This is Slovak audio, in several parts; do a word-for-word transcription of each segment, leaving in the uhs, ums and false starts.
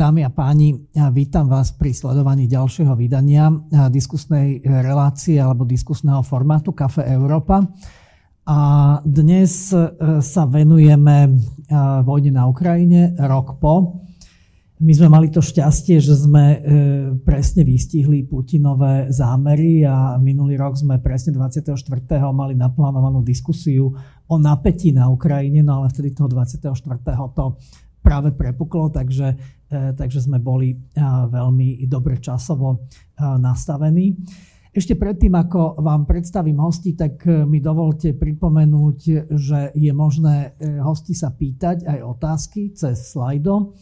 Dámy a páni, ja vítam vás pri sledovaní ďalšieho vydania diskusnej relácie alebo diskusného formátu Kafe Európa. A dnes sa venujeme vojne na Ukrajine, rok po. My sme mali to šťastie, že sme presne vystihli Putinové zámery a minulý rok sme presne dvadsiateho štvrtého mali naplánovanú diskusiu o napätí na Ukrajine, no ale vtedy toho dvadsiateho štvrtého to práve prepuklo, takže, takže sme boli veľmi dobre časovo nastavení. Ešte predtým, ako vám predstavím hostí, tak mi dovolte pripomenúť, že je možné hostí sa pýtať aj otázky cez Slido.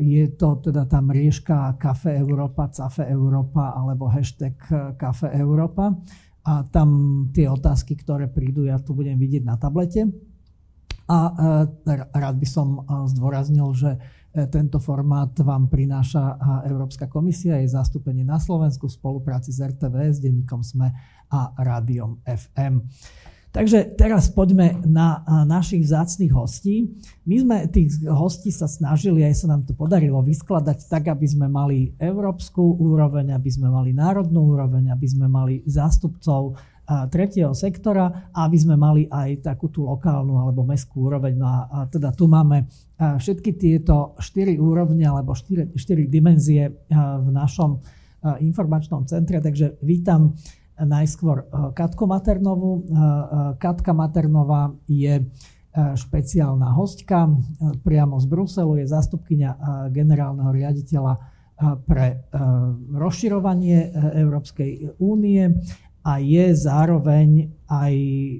Je to teda tá mriežka Kafe Európa, Cafe Európa alebo hashtag Kafe Európa. A tam tie otázky, ktoré prídu, ja tu budem vidieť na tablete. A rád by som zdôraznil, že tento formát vám prináša Európska komisia, jej zastúpenie na Slovensku v spolupráci s er té vé es, denníkom Sme a Rádiom ef em. Takže teraz poďme na našich vzácnych hostí. My sme tých hostí sa snažili, aj sa nám to podarilo vyskladať tak, aby sme mali európsku úroveň, aby sme mali národnú úroveň, aby sme mali zástupcov tretieho sektora, aby sme mali aj takú tú lokálnu alebo mestskú úroveň. No a teda tu máme všetky tieto štyri úrovne alebo štyri, štyri dimenzie v našom informačnom centre. Takže vítam najskôr Katku Mathernovú. Katka Mathernová je špeciálna hostka priamo z Bruselu, je zástupkyňa generálneho riaditeľa pre rozširovanie Európskej únie a je zároveň aj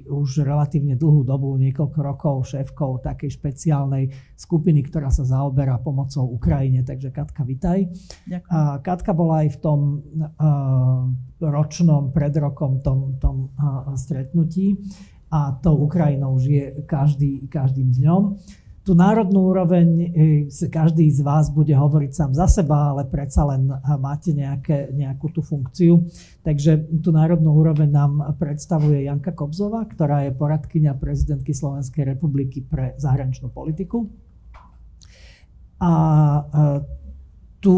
už relatívne dlhú dobu, niekoľko rokov, šéfkou takej špeciálnej skupiny, ktorá sa zaoberá pomocou Ukrajine. Takže Katka, vitaj. Ďakujem. Katka bola aj v tom ročnom, pred rokom tom, tom stretnutí a tou Ukrajinou žije každý, každým dňom. Tu národnú úroveň každý z vás bude hovoriť sám za seba, ale predsa len máte nejaké, nejakú tú funkciu. Takže tú národnú úroveň nám predstavuje Janka Kobzová, ktorá je poradkyňa prezidentky Slovenskej republiky pre zahraničnú politiku. A tú,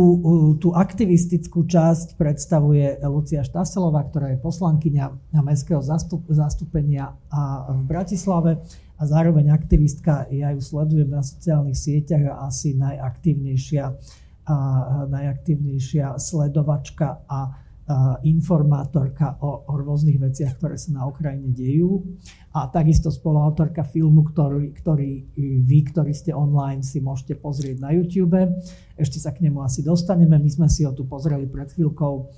tú aktivistickú časť predstavuje Lucia Štasselová, ktorá je poslankyňa mestského zastup, zastúpenia a v Bratislave. A zároveň aktivistka, ja ju sledujem na sociálnych sieťach a asi najaktívnejšia, a najaktívnejšia sledovačka a, a informátorka o, o rôznych veciach, ktoré sa na Ukrajine dejú. A takisto spoluautorka filmu, ktorý, ktorý vy, ktorí ste online, si môžete pozrieť na YouTube. Ešte sa k nemu asi dostaneme, my sme si ho tu pozreli pred chvíľkou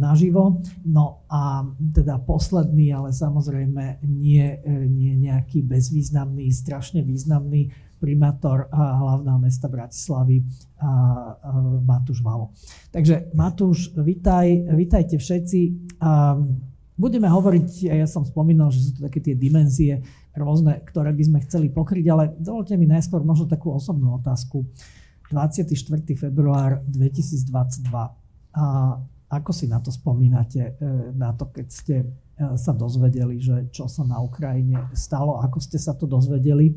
naživo. No a teda posledný, ale samozrejme nie, nie nejaký bezvýznamný, strašne významný primátor hlavného mesta Bratislavy Matúš Vallo. Takže Matúš, vitaj, vitajte všetci. Budeme hovoriť, ja som spomínal, že sú to také tie dimenzie rôzne, ktoré by sme chceli pokryť, ale dovolte mi najskôr možno takú osobnú otázku. dvadsiateho štvrtého februára dvetisícdvadsaťdva. Ako si na to spomínate, na to, keď ste sa dozvedeli, že čo sa na Ukrajine stalo, ako ste sa to dozvedeli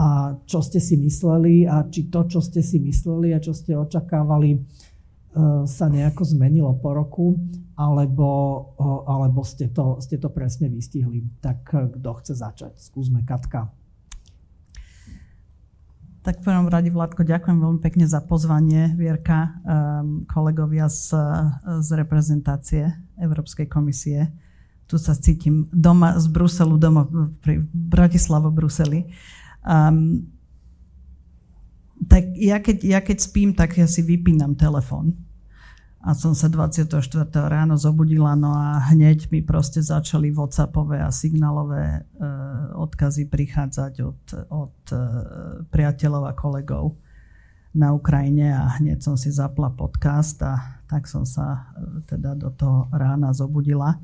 a čo ste si mysleli a či to, čo ste si mysleli a čo ste očakávali, sa nejako zmenilo po roku, alebo, alebo ste, to, ste to presne vystihli. Tak kto chce začať? Skúsme, Katka. Tak v prvom rade, Vládko, ďakujem veľmi pekne za pozvanie, Vierka, kolegovia z, z reprezentácie Európskej komisie. Tu sa cítim doma z Bruselu, doma pri Bratislavo, Bruseli. Um, tak ja keď, ja keď spím, tak ja si vypínam telefón. A som sa dvadsiateho štvrtého ráno zobudila, no a hneď mi proste začali WhatsAppové a signálové odkazy prichádzať od, od priateľov a kolegov na Ukrajine a hneď som si zapla podcast a tak som sa teda do toho rána zobudila.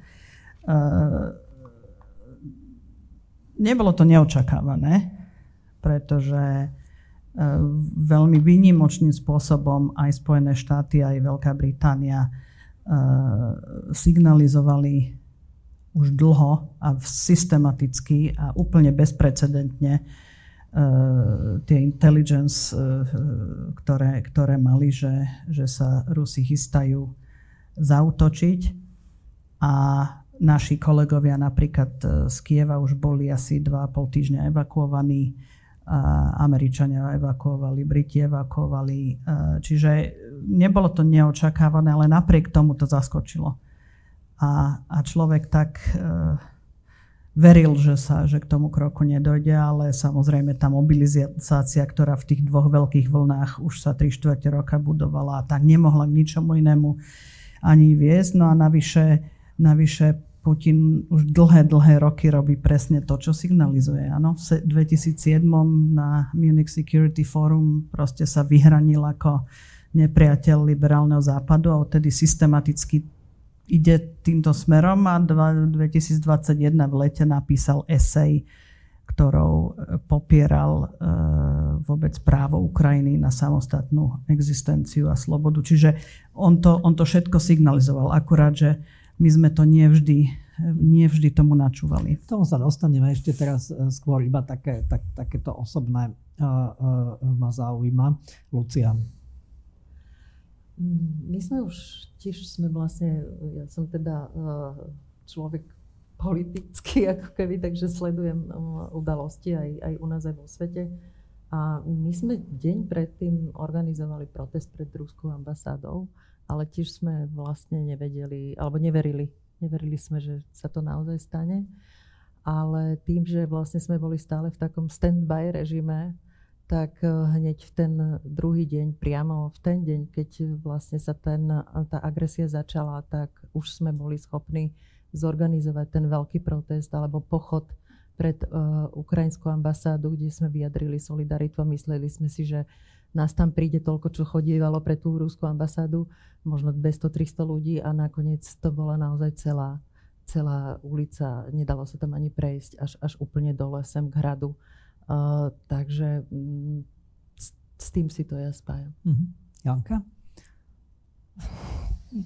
Nebolo to neočakávané, pretože veľmi výnimočným spôsobom aj Spojené štáty, aj Veľká Británia signalizovali už dlho a systematicky a úplne bezprecedentne tie intelligence, ktoré, ktoré mali, že, že sa Rusi chystajú zaútočiť. A naši kolegovia napríklad z Kieva už boli asi dva a pol týždňa evakuovaní, Američania evakuovali, Briti evakuovali. Čiže nebolo to neočakávané, ale napriek tomu to zaskočilo. A, a človek tak... veril, že sa, že k tomu kroku nedojde, ale samozrejme tá mobilizácia, ktorá v tých dvoch veľkých vlnách už sa tri štvrte roka budovala, tak nemohla k ničomu inému ani viesť. No a navyše, navyše Putin už dlhé, dlhé roky robí presne to, čo signalizuje. Áno, v dvetisícsedem na Munich Security Forum proste sa vyhranil ako nepriateľ liberálneho západu a odtedy systematicky ide týmto smerom a dvetisícdvadsaťjeden v lete napísal esej, ktorou popieral e, vôbec právo Ukrajiny na samostatnú existenciu a slobodu. Čiže on to, on to všetko signalizoval, akurát, že my sme to nevždy, nevždy tomu načúvali. K tomu sa dostaneme ešte teraz skôr iba také, tak, takéto osobné e, e, ma zaujíma. Lucia. My sme už tiež sme vlastne, ja som teda človek politický ako keby, takže sledujem udalosti aj, aj u nás, aj vo svete. A my sme deň predtým organizovali protest pred ruskou ambasádou, ale tiež sme vlastne nevedeli, alebo neverili. Neverili sme, že sa to naozaj stane. Ale tým, že vlastne sme boli stále v takom stand-by režime, tak hneď v ten druhý deň, priamo v ten deň, keď vlastne sa ten, tá agresia začala, tak už sme boli schopní zorganizovať ten veľký protest alebo pochod pred uh, ukrajinskú ambasádu, kde sme vyjadrili solidaritu a mysleli sme si, že nás tam príde toľko, čo chodívalo pre tú ruskú ambasádu, možno dvesto tristo ľudí a nakoniec to bola naozaj celá, celá ulica, nedalo sa tam ani prejsť až, až úplne dole sem k hradu. Uh, takže mm, s, s tým si to ja spájam. Mm-hmm. Janka?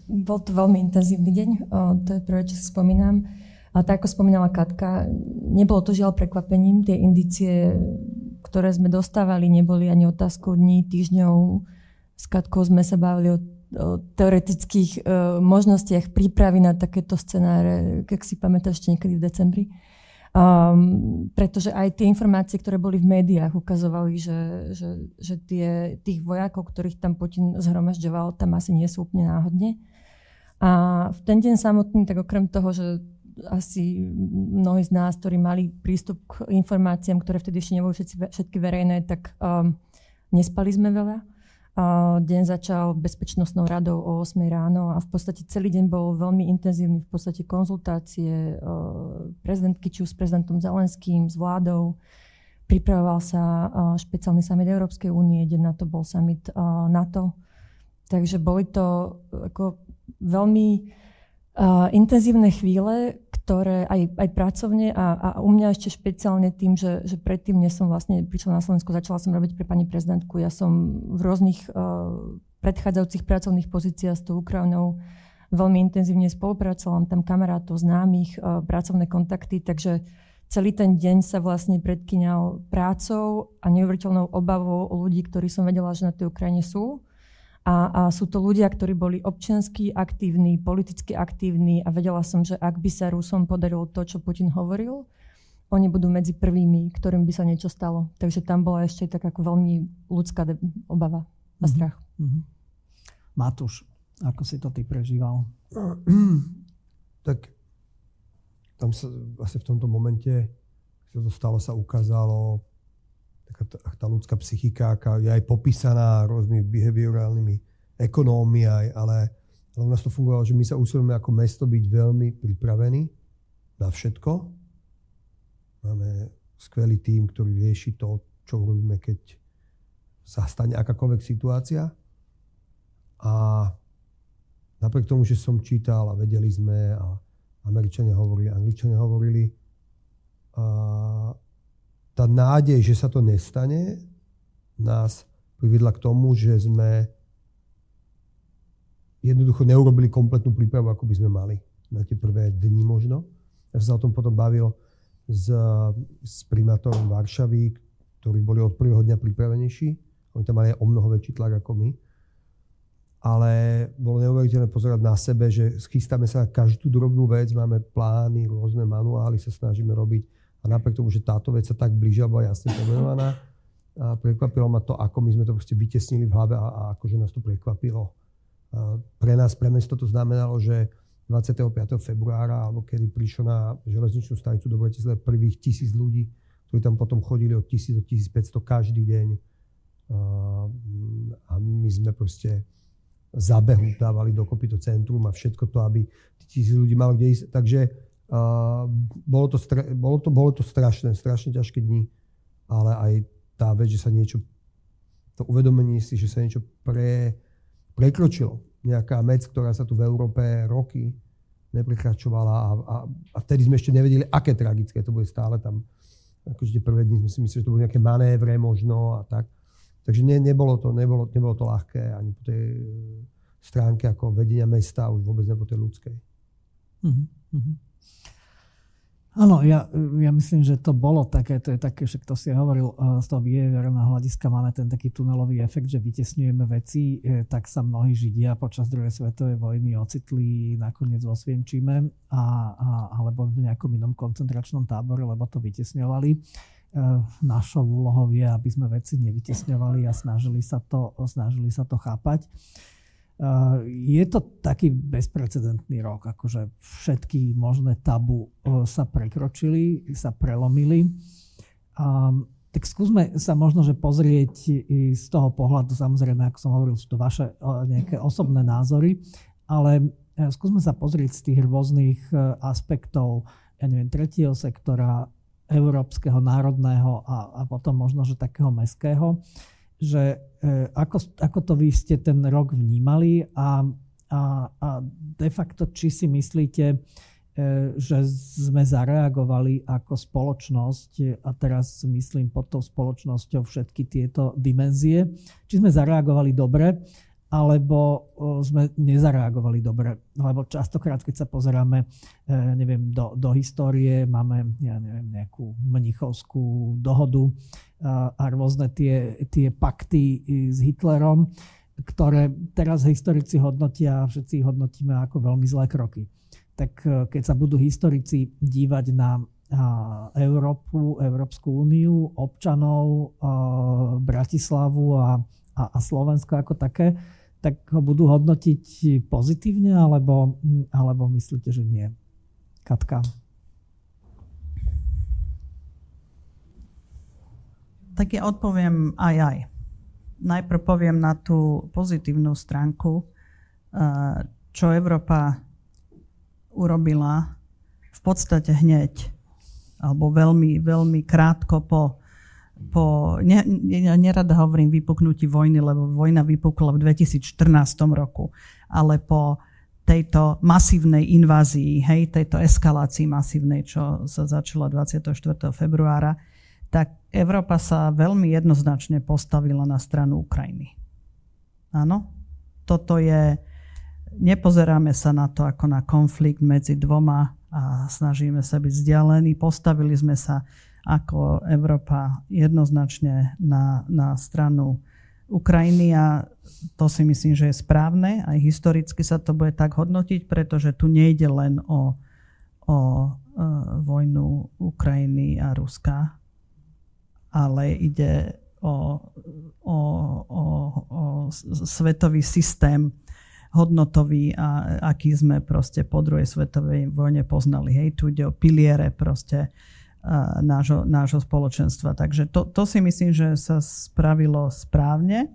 Bol to veľmi intenzívny deň, uh, to je prvé, čo si spomínam. A tak, ako spomínala Katka, nebolo to žiaľ prekvapením. Tie indície, ktoré sme dostávali, neboli ani otázkou dní, týždňov. S Katkou sme sa bavili o, o teoretických uh, možnostiach prípravy na takéto scenáre, keď si pamätáš, ešte niekedy v decembri. Um, pretože aj tie informácie, ktoré boli v médiách, ukazovali, že, že, že tie, tých vojakov, ktorých tam Putin zhromažďoval, tam asi nie sú úplne náhodne. A v ten deň samotný, tak okrem toho, že asi mnohí z nás, ktorí mali prístup k informáciám, ktoré vtedy ešte neboli všetci, všetky verejné, tak um, nespali sme veľa. Uh, deň začal bezpečnostnou radou o ôsmej ráno a v podstate celý deň bol veľmi intenzívny, v podstate konzultácie, uh, prezidentky či už s prezidentom Zelenským, s vládou. Pripravoval sa špeciálny summit Európskej únie, deň na to bol summit uh, NATO. Takže boli to ako veľmi uh, intenzívne chvíle, ktoré aj, aj pracovne a, a u mňa ešte špeciálne tým, že, že predtým, než som vlastne prišla na Slovensku, začala som robiť pre pani prezidentku. Ja som v rôznych uh, predchádzajúcich pracovných pozíciách s tou Ukrajinou veľmi intenzívne spolupracovala, tam kamarátov, známych, uh, pracovné kontakty, takže celý ten deň sa vlastne predkyňal prácou a neuveriteľnou obavou o ľudí, ktorí som vedela, že na tej Ukrajine sú. A, a sú to ľudia, ktorí boli občiansky aktívni, politicky aktívni a vedela som, že ak by sa Rusom podarilo to, čo Putin hovoril, oni budú medzi prvými, ktorým by sa niečo stalo. Takže tam bola ešte taká veľmi ľudská obava a strach. Mm-hmm. Matúš, ako si to ty prežíval? Tak tam sa asi v tomto momente, keď to stalo, sa ukázalo, taká tá, tá ľudská psychika, aká je aj popísaná rôznymi behaviorálnymi ekonómiami, aj, ale, ale u nás to fungovalo, že my sa usilujeme ako mesto byť veľmi pripravení na všetko. Máme skvelý tím, ktorý rieši to, čo robíme, keď sa stane akákoľvek situácia. A napriek tomu, že som čítal a vedeli sme a Američania hovorili, Angličania hovorili, a tá nádej, že sa to nestane, nás priviedla k tomu, že sme jednoducho neurobili kompletnú prípravu, ako by sme mali na tie prvé dni možno. Ja som sa o tom potom bavil s, s primátorom Varšavy, ktorí boli od prvého dňa pripravenejší. Oni tam mali aj o mnoho väčší tlak ako my. Ale bolo neuveriteľné pozerať na sebe, že schystáme sa na každú drobnú vec, máme plány, rôzne manuály sa snažíme robiť. A napriek tomu, že táto vec sa tak blížila, bola jasne pomenovaná. A prekvapilo ma to, ako my sme to proste vytesnili v hlave a, a akože nás to prekvapilo. A pre nás, pre mesto to znamenalo, že dvadsiateho piateho februára, alebo kedy prišlo na železničnú stanicu do Bratislava prvých tisíc ľudí, ktorí tam potom chodili od tisíc do tisícpäťsto každý deň. A, a my sme proste zabehutávali dokopy to centrum a všetko to, aby tisíc ľudí malo kde ísť. Takže uh, bolo, to stra- bolo, to, bolo to strašné, strašne ťažké dni, ale aj tá vec, že sa niečo, to uvedomenie si, že sa niečo pre, prekročilo. Nejaká vec, ktorá sa tu v Európe roky neprekračovala a, a, a vtedy sme ešte nevedeli, aké tragické to bude stále tam. Akože tie prvé dni sme si mysleli, že to budú nejaké manévre možno a tak. Takže ne, nebolo, to, nebolo, nebolo to ľahké ani po tej stránke ako vedenia mesta, už vôbec ne po tej ľudskej. Mm-hmm. Áno, ja, ja myslím, že to bolo také, to je také, že kto si hovoril z toho behaviorálneho hľadiska, máme ten taký tunelový efekt, že vytesňujeme veci, tak sa mnohí Židia počas druhej svetovej vojny ocitli nakoniec vo Osvienčime a, a, alebo v nejakom inom koncentračnom tábore, lebo to vytesňovali. Našou úlohou je, aby sme veci nevytesňovali a snažili sa to, snažili sa to chápať. Je to taký bezprecedentný rok, akože všetky možné tabu sa prekročili, sa prelomili. Tak skúsme sa možno, že pozrieť z toho pohľadu, samozrejme, ako som hovoril, sú to vaše nejaké osobné názory, ale skúsme sa pozrieť z tých rôznych aspektov, ja neviem, tretieho sektora, európskeho, národného a, a potom možno, že takého mestského, že e, ako, ako to vy ste ten rok vnímali a, a, a de facto, či si myslíte, e, že sme zareagovali ako spoločnosť, a teraz myslím pod tou spoločnosťou všetky tieto dimenzie, či sme zareagovali dobre, alebo sme nezareagovali dobre. Lebo častokrát, keď sa pozeráme neviem, do, do histórie, máme ja neviem, nejakú Mnichovskú dohodu a, a rôzne tie, tie pakty s Hitlerom, ktoré teraz historici hodnotia, všetci hodnotíme ako veľmi zlé kroky. Tak keď sa budú historici dívať na Európu, Európsku úniu, občanov, Bratislavu a a Slovensko ako také, tak ho budú hodnotiť pozitívne, alebo, alebo myslíte, že nie? Katka? Tak ja odpoviem aj aj. Najprv poviem na tú pozitívnu stránku, čo Európa urobila v podstate hneď, alebo veľmi, veľmi krátko po Po, ne, ja nerada hovorím vypuknutí vojny, lebo vojna vypukla v dvetisícštrnástom roku, ale po tejto masívnej invázii, hej, tejto eskalácii masívnej, čo sa začala dvadsiateho štvrtého februára, tak Európa sa veľmi jednoznačne postavila na stranu Ukrajiny. Áno, toto je, nepozeráme sa na to ako na konflikt medzi dvoma a snažíme sa byť vzdialení, postavili sme sa ako Európa jednoznačne na, na stranu Ukrajiny a to si myslím, že je správne. Aj historicky sa to bude tak hodnotiť, pretože tu nejde len o, o e, vojnu Ukrajiny a Ruska, ale ide o, o, o, o svetový systém hodnotový, a aký sme proste po druhej svetovej vojne poznali. Hej, tu ide o piliere proste Nášho, nášho spoločenstva. Takže to, to si myslím, že sa spravilo správne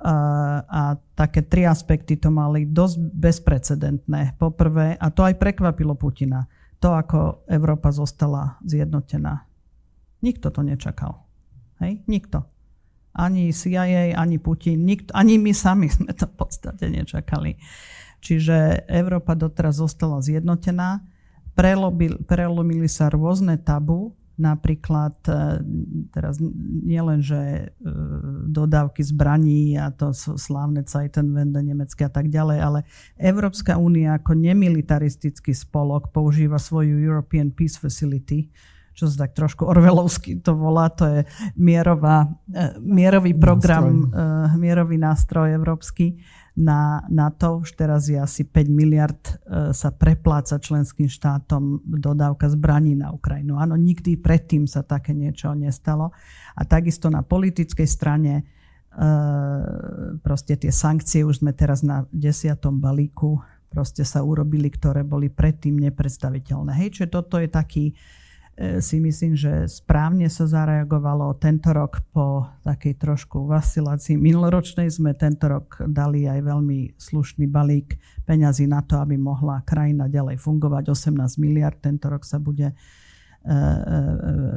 a, a také tri aspekty to mali dosť bezprecedentné. Poprvé, a to aj prekvapilo Putina, to, ako Európa zostala zjednotená. Nikto to nečakal. Hej? Nikto. Ani C I A, ani Putin, nikto, ani my sami sme to v podstate nečakali. Čiže Európa doteraz zostala zjednotená. Prelomili sa rôzne tabu, napríklad teraz nielen, že dodávky zbraní a to sú slávne Zeitenwende nemecké a tak ďalej, ale Európska únia ako nemilitaristický spolok používa svoju European Peace Facility, čo sa tak trošku orwellovsky to volá, to je mierová, mierový program, nástroj. mierový nástroj európsky na NATO. Už teraz je asi päť miliard sa prepláca členským štátom dodávka zbraní na Ukrajinu. Áno, nikdy predtým sa také niečo nestalo. A takisto na politickej strane proste tie sankcie, už sme teraz na desiatom balíku, proste sa urobili, ktoré boli predtým nepredstaviteľné. Hej, čiže toto je taký, si myslím, že správne sa zareagovalo. Tento rok po takej trošku vasilácii minuloročnej sme tento rok dali aj veľmi slušný balík peňazí na to, aby mohla krajina ďalej fungovať. osemnásť miliárd tento rok sa bude,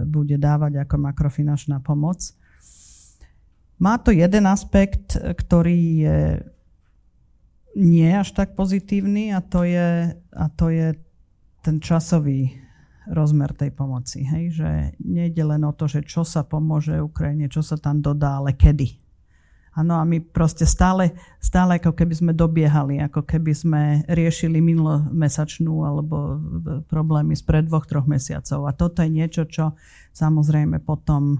bude dávať ako makrofinančná pomoc. Má to jeden aspekt, ktorý je nie až tak pozitívny, a to je, a to je ten časový rozmer tej pomoci. Hej? Že nejde len o to, že čo sa pomôže Ukrajine, čo sa tam dodá, ale kedy. Áno, a my proste stále, stále ako keby sme dobiehali, ako keby sme riešili minulomesačnú alebo problémy spred dvoch, troch mesiacov. A toto je niečo, čo samozrejme potom uh,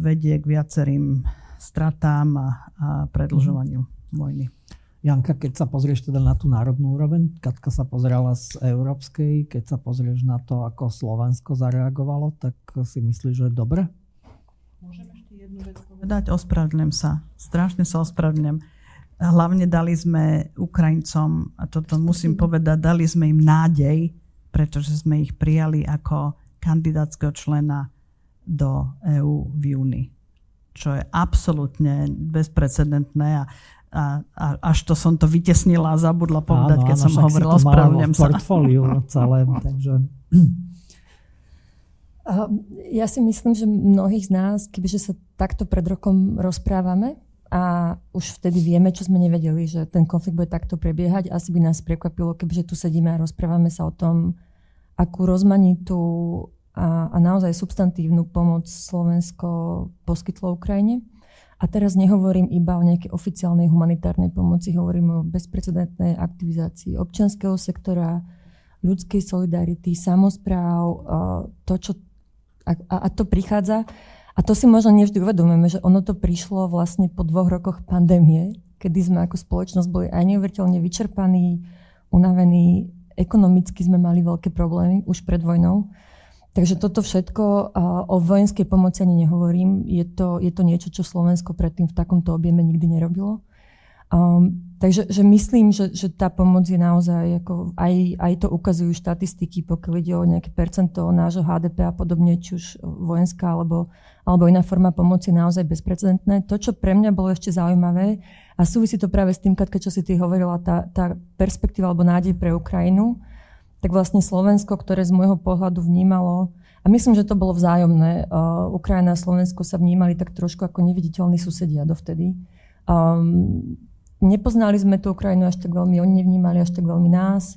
vedie k viacerým stratám a, a predĺžovaniu vojny. Janka, keď sa pozrieš teda na tú národnú úroveň, Katka sa pozerala z európskej, keď sa pozrieš na to, ako Slovensko zareagovalo, tak si myslíš, že je dobre? Môžem ešte jednu vec povedať? Ospravedlňujem sa. Strašne sa ospravedlňujem. Hlavne dali sme Ukrajincom, a toto musím povedať, dali sme im nádej, pretože sme ich prijali ako kandidátskeho člena do EÚ v júni. Čo je absolútne bezprecedentné a A, a až to som to vytesnila a zabudla povedať, áno, keď áno, som hovorila, ospravedlňujem sa. Áno, však sa to malo v portfóliu celé, takže... Ja si myslím, že mnohých z nás, kebyže sa takto pred rokom rozprávame a už vtedy vieme, čo sme nevedeli, že ten konflikt bude takto prebiehať, asi by nás prekvapilo, kebyže tu sedíme a rozprávame sa o tom, akú rozmanitú a, a naozaj substantívnu pomoc Slovensko poskytlo Ukrajine. A teraz nehovorím iba o nejakej oficiálnej humanitárnej pomoci, hovorím o bezprecedentnej aktivizácii občianskeho sektora, ľudskej solidarity, samospráv, to, čo, a, a to prichádza. A to si možno nevždy uvedomujeme, že ono to prišlo vlastne po dvoch rokoch pandémie, kedy sme ako spoločnosť boli aj neuveriteľne vyčerpaní, unavení, ekonomicky sme mali veľké problémy už pred vojnou. Takže toto všetko, o vojenskej pomoci ani nehovorím, je to, je to niečo, čo Slovensko predtým v takomto objeme nikdy nerobilo. Um, takže že myslím, že, že tá pomoc je naozaj, ako aj, aj to ukazujú štatistiky, pokiaľ ide o nejaké percento nášho há dé pé a podobne, či už vojenská alebo, alebo iná forma pomoci, je naozaj bezprecedentné. To, čo pre mňa bolo ešte zaujímavé, a súvisí to práve s tým, Katka, čo si ty hovorila, tá, tá perspektíva alebo nádej pre Ukrajinu, tak vlastne Slovensko, ktoré z môjho pohľadu vnímalo, a myslím, že to bolo vzájomné, uh, Ukrajina a Slovensko sa vnímali tak trošku ako neviditeľní susedia dovtedy. Um, nepoznali sme tú Ukrajinu až tak veľmi, oni nevnímali až tak veľmi nás.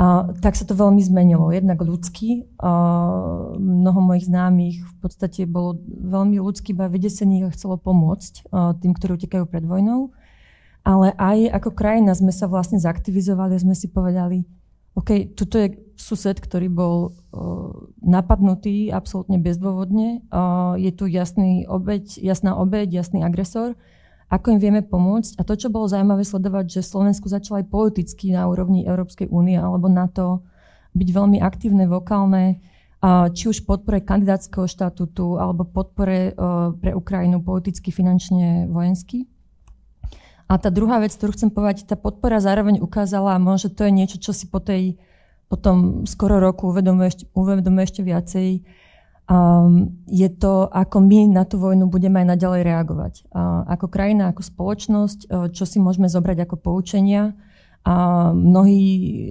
A tak sa to veľmi zmenilo. Jednak ľudsky, uh, mnoho mojich známych v podstate bolo veľmi ľudský, iba vydesených a chcelo pomôcť uh, tým, ktorí utekajú pred vojnou. Ale aj ako krajina sme sa vlastne zaktivizovali a sme si povedali, OK, tuto je sused, ktorý bol uh, napadnutý absolútne bezdôvodne. Uh, je tu jasný obeť, jasná obeť, jasný agresor. Ako im vieme pomôcť? A to, čo bolo zaujímavé sledovať, že Slovensko začalo aj politicky na úrovni Európskej únie alebo NATO byť veľmi aktívne, vokálne, uh, či už podpore kandidátskeho štatútu alebo podpore uh, pre Ukrajinu politicky, finančne, vojensky. A tá druhá vec, ktorú chcem povedať, tá podpora zároveň ukázala, možno to je niečo, čo si po tej, po tom skoro roku uvedomuje, uvedomuje ešte viacej, um, je to, ako my na tú vojnu budeme aj naďalej reagovať. Uh, ako krajina, ako spoločnosť, uh, čo si môžeme zobrať ako poučenia. A uh, mnohí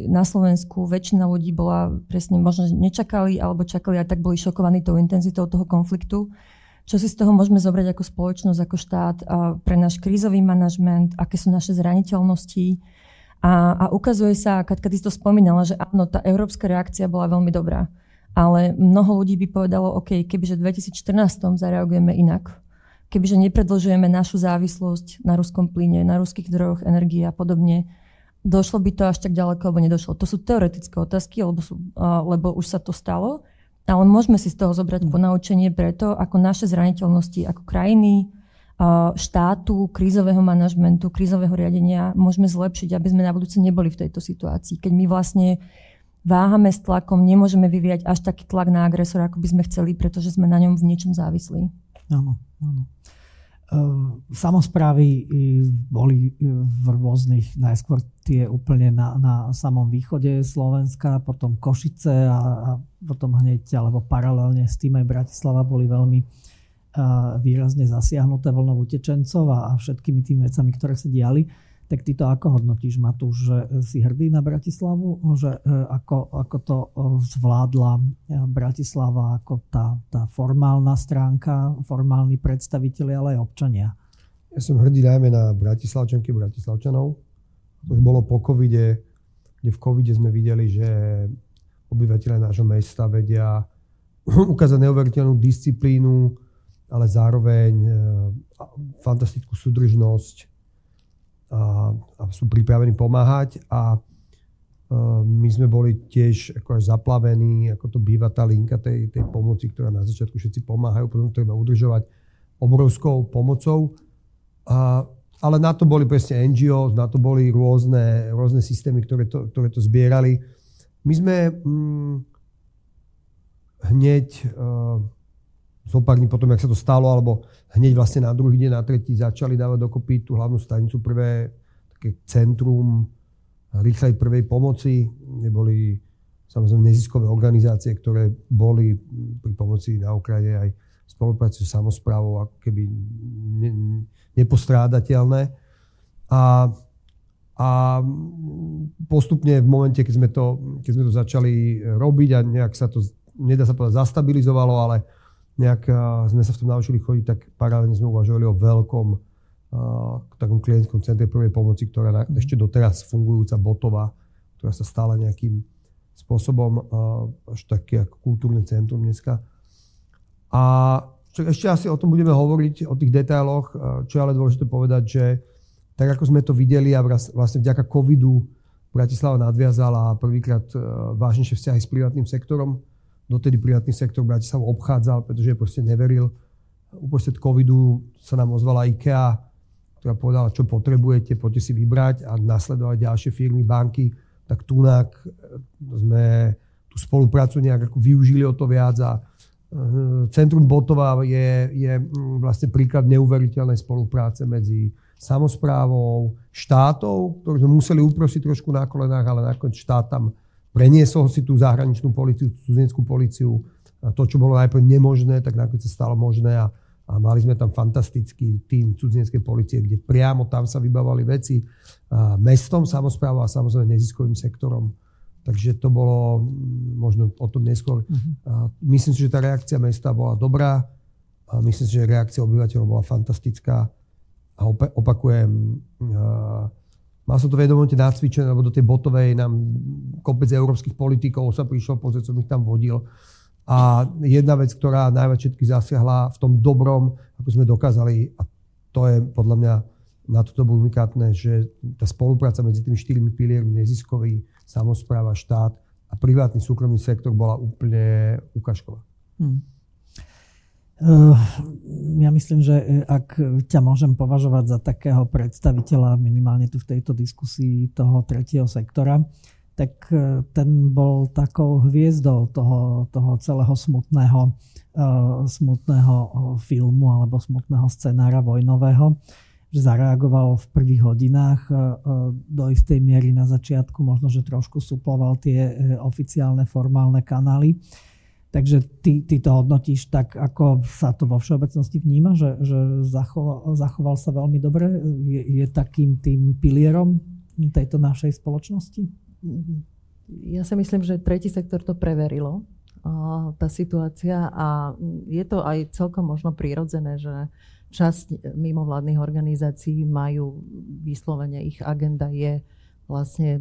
na Slovensku, väčšina ľudí bola presne, možno nečakali, alebo čakali a tak boli šokovaní tou intenzitou toho konfliktu. Čo si z toho môžeme zobrať ako spoločnosť, ako štát, pre náš krízový manažment, aké sú naše zraniteľnosti. A, a ukazuje sa, Katka, ty si to spomínala, že áno, tá európska reakcia bola veľmi dobrá. Ale mnoho ľudí by povedalo, OK, kebyže v dvetisícštrnástom zareagujeme inak, kebyže nepredlžujeme našu závislosť na ruskom plyne, na ruských zdrojoch, energie a podobne, došlo by to až tak ďaleko, alebo nedošlo. To sú teoretické otázky, lebo, sú, lebo už sa to stalo. A on môžeme si z toho zobrať ponaučenie preto, ako naše zraniteľnosti ako krajiny, štátu, krízového manažmentu, krízového riadenia môžeme zlepšiť, aby sme na budúce neboli v tejto situácii. Keď my vlastne váhame s tlakom, nemôžeme vyvíjať až taký tlak na agresora, ako by sme chceli, pretože sme na ňom v niečom závislí. Áno, áno. Samosprávy boli v rôznych, najskôr tie úplne na, na samom východe Slovenska, potom Košice a, a potom hneď, alebo paralelne s tým aj Bratislava boli veľmi a, výrazne zasiahnuté vlnou utečencov a, a všetkými tými vecami, ktoré sa diali. Tak ty to ako hodnotíš, Matúš, že si hrdý na Bratislavu? Že ako, ako to zvládla Bratislava, ako tá, tá formálna stránka, formálni predstavitelia, ale aj občania? Ja som hrdý najmä na Bratislavčanky, Bratislavčanov. To už bolo po covide, kde v covide sme videli, že obyvatelia nášho mesta vedia ukázať neuveriteľnú disciplínu, ale zároveň fantastickú súdržnosť a, a sú pripravení pomáhať. A my sme boli tiež ako až zaplavení, ako to býva tá linka tej, tej pomoci, ktorá na začiatku všetci pomáhajú, potom treba udržovať obrovskou pomocou. A, ale na to boli presne en gé ó, na to boli rôzne, rôzne systémy, ktoré to, ktoré to zbierali. My sme hm, hneď uh, zo pár dní potom, jak sa to stalo, alebo hneď vlastne na druhý deň, na tretí začali dávať dokopy tú hlavnú stanicu, prvé také centrum rýchlej prvej pomoci. Neboli samozrejme neziskové organizácie, ktoré boli pri pomoci na Ukrajine aj spolupráci s samosprávou ako keby ne, nepostrádateľné. A, a postupne v momente, keď sme, to, keď sme to začali robiť a nejak sa to, nedá sa povedať, zastabilizovalo, ale nejak sme sa v tom naučili chodiť, tak paralelne sme uvažovali o veľkom uh, takom klientskom centre prvej pomoci, ktorá na, ešte doteraz fungujúca Botova, ktorá sa stala nejakým spôsobom uh, až také ako kultúrne centrum dneska. A ešte asi o tom budeme hovoriť, o tých detailoch, čo je ale dôležité povedať, že tak ako sme to videli a vlastne vďaka covidu Bratislava nadviazala prvýkrát vážnejšie vzťahy s privátnym sektorom. Dotedy privátny sektor Bratislavu obchádzal, pretože proste neveril. Uprostred covidu sa nám ozvala IKEA, ktorá povedala, čo potrebujete, poďte si vybrať a nasledovať ďalšie firmy, banky. Tak tunák sme tú spoluprácu nejak využili o to viac a centrum Botova je, je vlastne príklad neuveriteľnej spolupráce medzi samosprávou, štátov, ktoré sme museli uprosiť trošku na kolenách, ale nakoniec štát tam preniesol si tú zahraničnú políciu, cudzinskú políciu. A to, čo bolo najprv nemožné, tak nakoniec sa stalo možné a, a mali sme tam fantastický tím cudzinskej polície, kde priamo tam sa vybavali veci a mestom, samosprávou a samozrejme neziskovým sektorom. Takže to bolo možno o tom neskôr. Uh-huh. Myslím si, že tá reakcia mesta bola dobrá. A myslím si, že reakcia obyvateľov bola fantastická. A op- opakujem, uh, mal som to vedomote nacvičené, lebo do tej Botovej nám kopec európskych politikov sa prišiel pozrieť, som ich tam vodil. A jedna vec, ktorá najväčšie zasiahla v tom dobrom, ako sme dokázali, a to je podľa mňa na toto bolo unikátne, že tá spolupráca medzi tými štyrmi piliermi neziskový, samospráva, štát a privátny súkromný sektor bola úplne ukážková. Hmm. Uh, ja myslím, že ak ťa môžem považovať za takého predstaviteľa minimálne tu v tejto diskusii toho tretieho sektora, tak ten bol takou hviezdou toho, toho celého smutného, uh, smutného filmu alebo smutného scenára vojnového, že zareagoval v prvých hodinách do istej miery na začiatku, možno, že trošku suploval tie oficiálne, formálne kanály. Takže ty, ty to hodnotíš tak, ako sa to vo všeobecnosti vníma, že, že zachoval, zachoval sa veľmi dobre? Je, je takým tým pilierom tejto našej spoločnosti? Ja si myslím, že tretí sektor to preverilo, tá situácia, a je to aj celkom možno prirodzené, že časť mimovládnych organizácií majú vyslovene, ich agenda je vlastne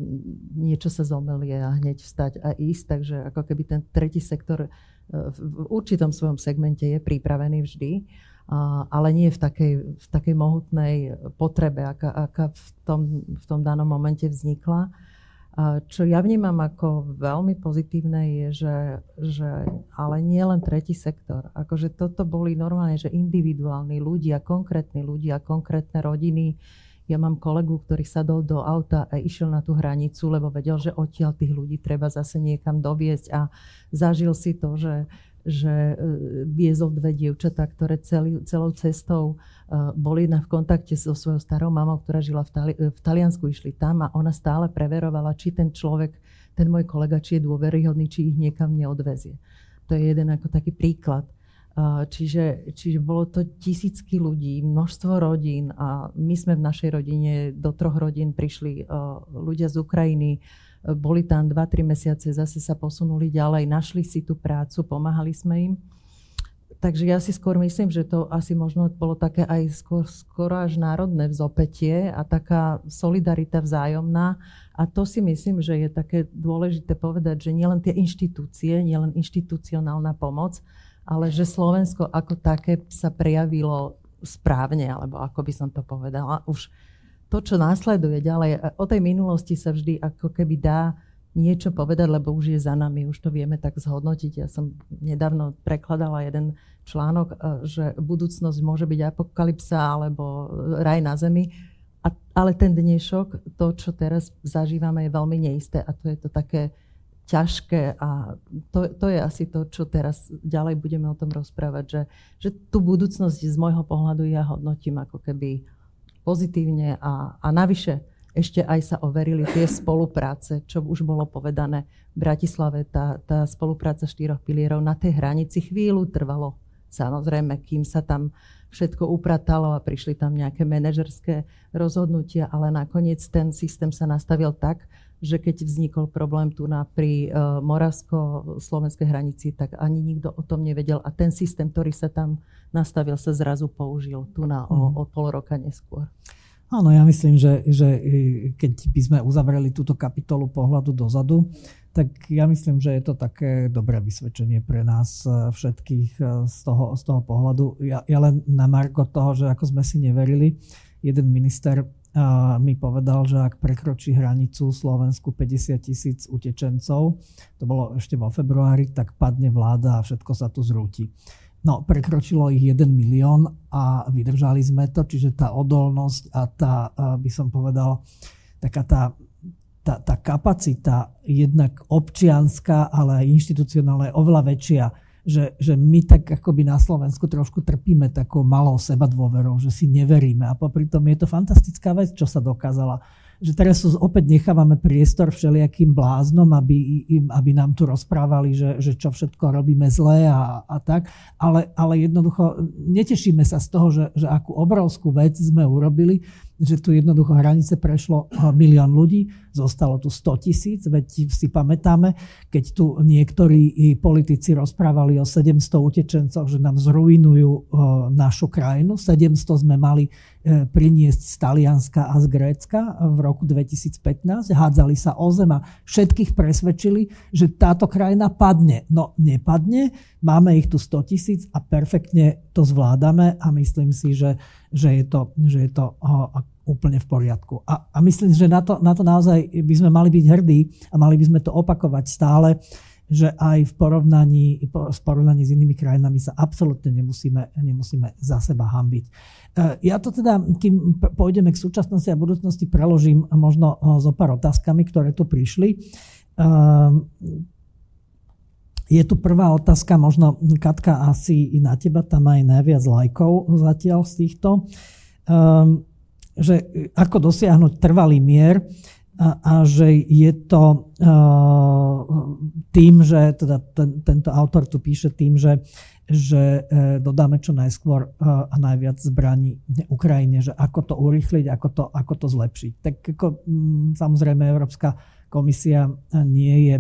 niečo sa zomelie a hneď vstať a ísť, takže ako keby ten tretí sektor v určitom svojom segmente je pripravený vždy, ale nie v takej, v takej mohutnej potrebe, aká, aká v tom, v tom danom momente vznikla. Čo ja vnímam ako veľmi pozitívne je, že, že ale nie len tretí sektor. Akože toto boli normálne, že individuálni ľudia, konkrétni ľudia, konkrétne rodiny. Ja mám kolegu, ktorý sadol do auta a išiel na tú hranicu, lebo vedel, že odtiaľ tých ľudí treba zase niekam doviezť a zažil si to, že že viezol dve dievčatá, ktoré celý, celou cestou uh, boli na v kontakte so svojou starou mamou, ktorá žila v, Tali- v Taliansku, išli tam a ona stále preverovala, či ten človek, ten môj kolega, či je dôveryhodný, či ich niekam neodvezie. To je jeden ako taký príklad. Uh, čiže, čiže bolo to tisícky ľudí, množstvo rodín a my sme v našej rodine do troch rodín prišli uh, ľudia z Ukrajiny. Boli tam dva tri mesiace, zase sa posunuli ďalej, našli si tú prácu, pomáhali sme im. Takže ja si skôr myslím, že to asi možno bolo také aj skôr, skôr až národné vzopätie a taká solidarita vzájomná. A to si myslím, že je také dôležité povedať, že nielen tie inštitúcie, nielen inštitucionálna pomoc, ale že Slovensko ako také sa prejavilo správne, alebo ako by som to povedala, už to, čo následuje ďalej, o tej minulosti sa vždy ako keby dá niečo povedať, lebo už je za nami, už to vieme tak zhodnotiť. Ja som nedávno prekladala jeden článok, že budúcnosť môže byť apokalypsa alebo raj na zemi, a, ale ten dnešok, to, čo teraz zažívame, je veľmi neisté a to je to také ťažké a to, to je asi to, čo teraz ďalej budeme o tom rozprávať, že, že tú budúcnosť z môjho pohľadu ja hodnotím ako keby pozitívne a, a navyše ešte aj sa overili tie spolupráce, čo už bolo povedané v Bratislave, tá, tá spolupráca štyroch pilierov na tej hranici chvíľu trvalo. Samozrejme, kým sa tam všetko upratalo a prišli tam nejaké manažerské rozhodnutia, ale nakoniec ten systém sa nastavil tak, že keď vznikol problém tu na pri uh, moravsko-slovenskej hranici, tak ani nikto o tom nevedel a ten systém, ktorý sa tam nastavil, sa zrazu použil tu na o, o pol roka neskôr. Áno, ja myslím, že, že keď by sme uzavreli túto kapitolu pohľadu dozadu, tak ja myslím, že je to také dobré vysvedčenie pre nás všetkých z toho, z toho pohľadu. Ja, ja len na margo toho, že ako sme si neverili, jeden minister A mi povedal, že ak prekročí hranicu Slovensku päťdesiat tisíc utečencov, to bolo ešte vo februári, tak padne vláda a všetko sa tu zrúti. No, prekročilo ich jeden milión a vydržali sme to, čiže tá odolnosť a tá, by som povedal, taká tá, tá, tá kapacita jednak občianska, ale aj inštitucionálna je oveľa väčšia. Že, že my tak akoby na Slovensku trošku trpíme takou malou sebadôverou, že si neveríme a popri tom je to fantastická vec, čo sa dokázala. Že teraz opäť nechávame priestor všelijakým bláznom, aby, im, aby nám tu rozprávali, že, že čo všetko robíme zlé a, a tak, ale, ale jednoducho netešíme sa z toho, že, že akú obrovskú vec sme urobili, že tu jednoducho hranice prešlo milión ľudí, zostalo tu sto tisíc, veď si pamätáme, keď tu niektorí politici rozprávali o sedemsto utečencoch, že nám zruinujú našu krajinu. sedemsto sme mali priniesť z Talianska a z Grécka v roku dvetisíc pätnásť. Hádzali sa o zem a všetkých presvedčili, že táto krajina padne. No nepadne, máme ich tu sto tisíc a perfektne to zvládame a myslím si, že že je to, že je to oh, úplne v poriadku. A, a myslím, že na to, na to naozaj by sme mali byť hrdí a mali by sme to opakovať stále, že aj v porovnaní, v porovnaní s inými krajinami sa absolútne nemusíme, nemusíme za seba hanbiť. Ja to teda, kým pôjdeme k súčasnosti a budúcnosti, preložím možno so pár otázkami, ktoré tu prišli. Je tu prvá otázka, možno Katka asi i na teba, tam aj najviac lajkov zatiaľ z týchto, um, že ako dosiahnuť trvalý mier a, a že je to uh, tým, že teda ten, tento autor tu píše tým, že, že uh, dodáme čo najskôr uh, a najviac zbraní Ukrajine, že ako to urýchliť, ako to, ako to zlepšiť. Tak ako, um, samozrejme Európska komisia nie je,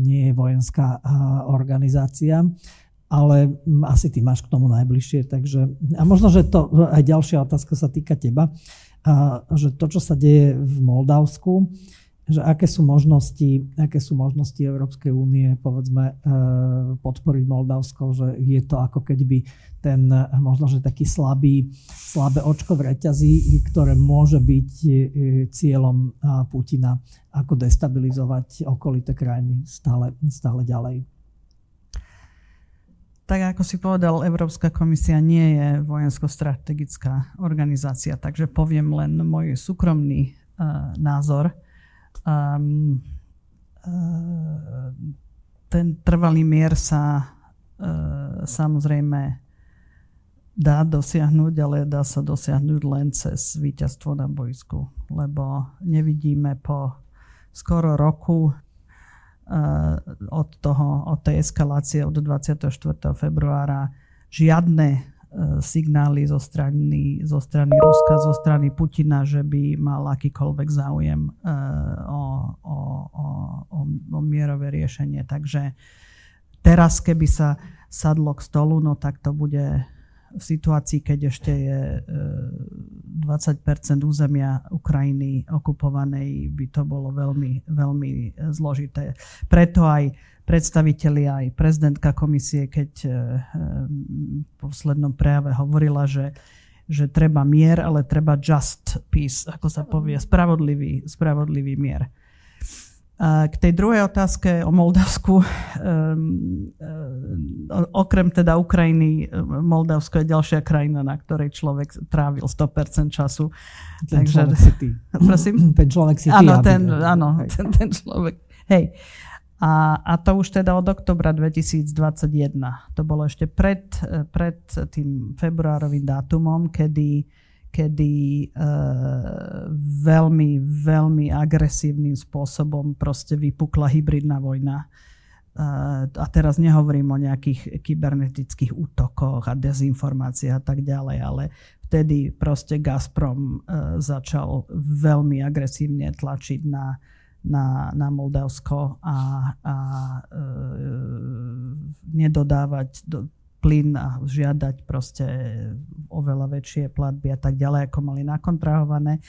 nie je vojenská organizácia, ale asi ty máš k tomu najbližšie. Takže, a možno, že to aj ďalšia otázka sa týka teba, že to, čo sa deje v Moldavsku, že aké sú možnosti, aké sú možnosti Európskej únie, povedzme, podporiť Moldavsko, že je to ako keby ten možno, že taký slabý, slabé očko v reťazi, ktoré môže byť cieľom Putina, ako destabilizovať okolité krajiny stále, stále ďalej. Tak ako si povedal, Európska komisia nie je vojensko-strategická organizácia, takže poviem len môj súkromný uh, názor. Um, uh, ten trvalý mier sa uh, samozrejme dá dosiahnuť, ale dá sa dosiahnuť len cez víťazstvo na bojsku, lebo nevidíme po skoro roku od toho, od tej eskalácie od dvadsiateho štvrtého februára žiadne signály zo strany, zo strany Ruska, zo strany Putina, že by mal akýkoľvek záujem o, o, o, o mierové riešenie. Takže teraz, keby sa sadlo k stolu, no tak to bude v situácii, keď ešte je dvadsať percent územia Ukrajiny okupovanej, by to bolo veľmi, veľmi zložité. Preto aj predstavitelia, aj prezidentka komisie, keď v poslednom prejave hovorila, že, že treba mier, ale treba just peace, ako sa povie, spravodlivý, spravodlivý mier. A k tej druhej otázke o Moldavsku, um, um, okrem teda Ukrajiny, Moldavsko je ďalšia krajina, na ktorej človek trávil sto percent času. Ten Takže, človek si ty. Prosím? Ten človek si ty. Áno, ten, áno ten, ten človek. Hej. A, a to už teda od oktobra dvetisícdvadsaťjeden. To bolo ešte pred, pred tým februárovým dátumom, kedy kedy uh, veľmi, veľmi agresívnym spôsobom proste vypukla hybridná vojna. Uh, a teraz nehovorím o nejakých kybernetických útokoch a dezinformáciách a tak ďalej, ale vtedy proste Gazprom uh, začal veľmi agresívne tlačiť na, na, na Moldavsko a, a uh, nedodávať... Do, plyn a žiadať proste oveľa väčšie platby a tak ďalej, ako mali nakontrahované.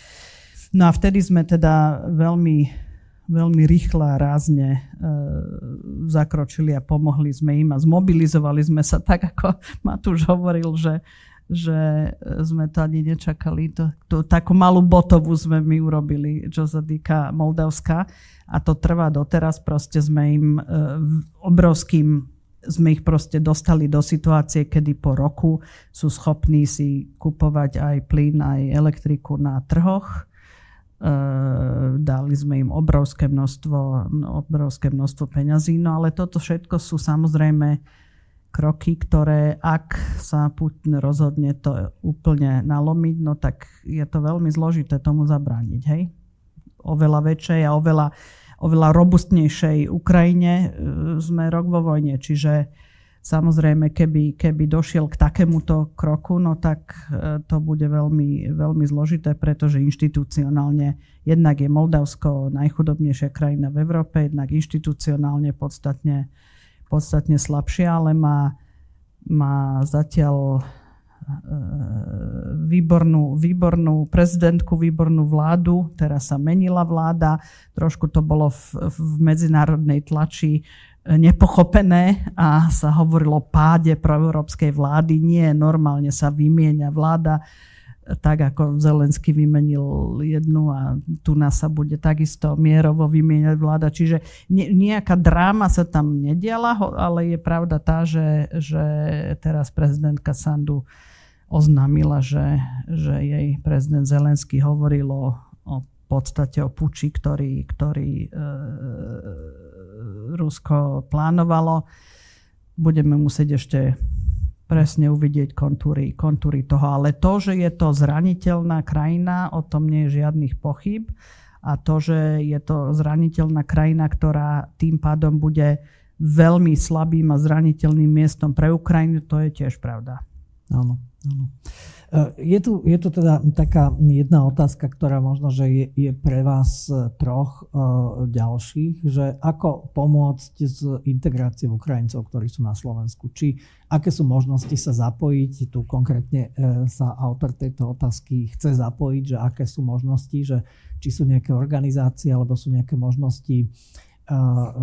No a vtedy sme teda veľmi, veľmi rýchlo a rázne e, zakročili a pomohli sme im a zmobilizovali sme sa tak, ako Matúš hovoril, že, že sme to ani nečakali. To, to, takú malú Botovu sme my urobili, čo sa týka Moldavska, a to trvá doteraz. Proste sme im e, obrovským sme ich proste dostali do situácie, kedy po roku sú schopní si kupovať aj plyn, aj elektriku na trhoch. E, dali sme im obrovské množstvo, obrovské množstvo peňazí. No ale toto všetko sú samozrejme kroky, ktoré ak sa Putin rozhodne to úplne nalomiť, no tak je to veľmi zložité tomu zabrániť. Hej? Oveľa väčšej a oveľa oveľa robustnejšej Ukrajine sme rok vo vojne. Čiže samozrejme, keby, keby došiel k takémuto kroku, no tak to bude veľmi, veľmi zložité, pretože inštitucionálne jednak je Moldavsko najchudobnejšia krajina v Európe, jednak inštitucionálne podstatne, podstatne slabšia, ale má, má zatiaľ výbornú, výbornú prezidentku, výbornú vládu. Teraz sa menila vláda. Trošku to bolo v, v medzinárodnej tlači nepochopené a sa hovorilo o páde proeurópskej vlády. Nie, normálne sa vymieňa vláda. Tak ako Zelenský vymenil jednu a tu nás sa bude takisto mierovo vymieňať vláda. Čiže nejaká dráma sa tam nediala, ale je pravda tá, že, že teraz prezidentka Sandu oznámila, že, že jej prezident Zelenský hovoril o, o podstate o puči, ktorý, ktorý e, Rusko plánovalo. Budeme musieť ešte presne uvidieť kontúry, kontúry toho. Ale to, že je to zraniteľná krajina, o tom nie je žiadnych pochyb. A to, že je to zraniteľná krajina, ktorá tým pádom bude veľmi slabým a zraniteľným miestom pre Ukrajinu, to je tiež pravda. Áno, Je tu, je tu teda taká jedna otázka, ktorá možno, že je, je pre vás troch ďalších, že ako pomôcť s integráciou Ukrajincov, ktorí sú na Slovensku. Či aké sú možnosti sa zapojiť, tu konkrétne sa autor tejto otázky chce zapojiť, že aké sú možnosti, že či sú nejaké organizácie, alebo sú nejaké možnosti,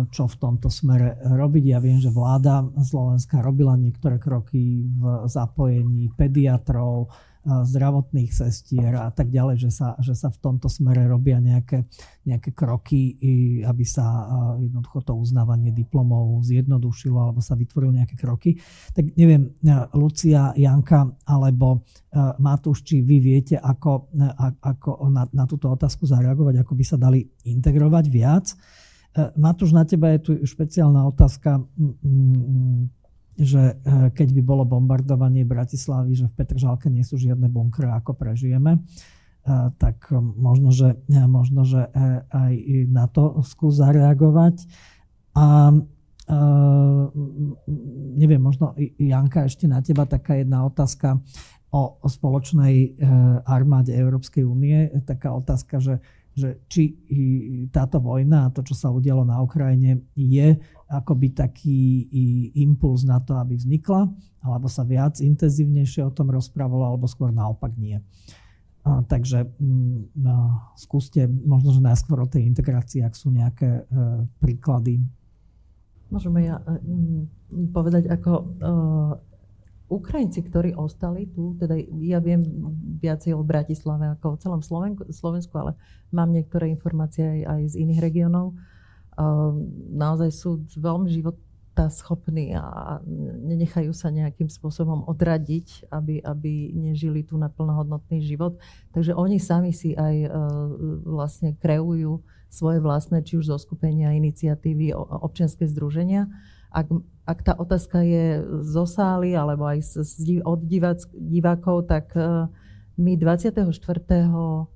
čo v tomto smere robiť. Ja viem, že vláda Slovenska robila niektoré kroky v zapojení pediatrov, zdravotných sestier a tak ďalej, že sa, že sa v tomto smere robia nejaké, nejaké kroky, aby sa jednoducho to uznávanie diplomov zjednodušilo alebo sa vytvorili nejaké kroky. Tak neviem, Lucia, Janka alebo Matúš, či vy viete, ako, ako na, na túto otázku zareagovať, ako by sa dali integrovať viac. Matúš, na teba je tu špeciálna otázka, že keď by bolo bombardovanie Bratislavy, že v Petržalke nie sú žiadne bunkre, ako prežijeme, tak možno, že, možno, že aj na to skús zareagovať. A neviem, možno Janka, ešte na teba taká jedna otázka o, o spoločnej armáde Európskej únie. Taká otázka, že že či táto vojna a to, čo sa udialo na Ukrajine, je akoby taký impuls na to, aby vznikla, alebo sa viac intenzívnejšie o tom rozprávalo, alebo skôr naopak nie. A, takže no, skúste možno, že najskôr o tej integrácii, ak sú nejaké e, príklady. Môžeme ja mm, povedať, ako e, Ukrajinci, ktorí ostali tu, teda ja viem viacej o Bratislave ako o celom Slovenku, Slovensku, ale mám niektoré informácie aj, aj z iných regiónov. Naozaj sú veľmi životaschopní a nenechajú sa nejakým spôsobom odradiť, aby, aby nežili tu na plnohodnotný život. Takže oni sami si aj vlastne kreujú svoje vlastné, či už zoskupenia, iniciatívy, občianske združenia. Ak, ak tá otázka je zo sály, alebo aj z, z, od diváč, divákov, tak uh, my dvadsiateho štvrtého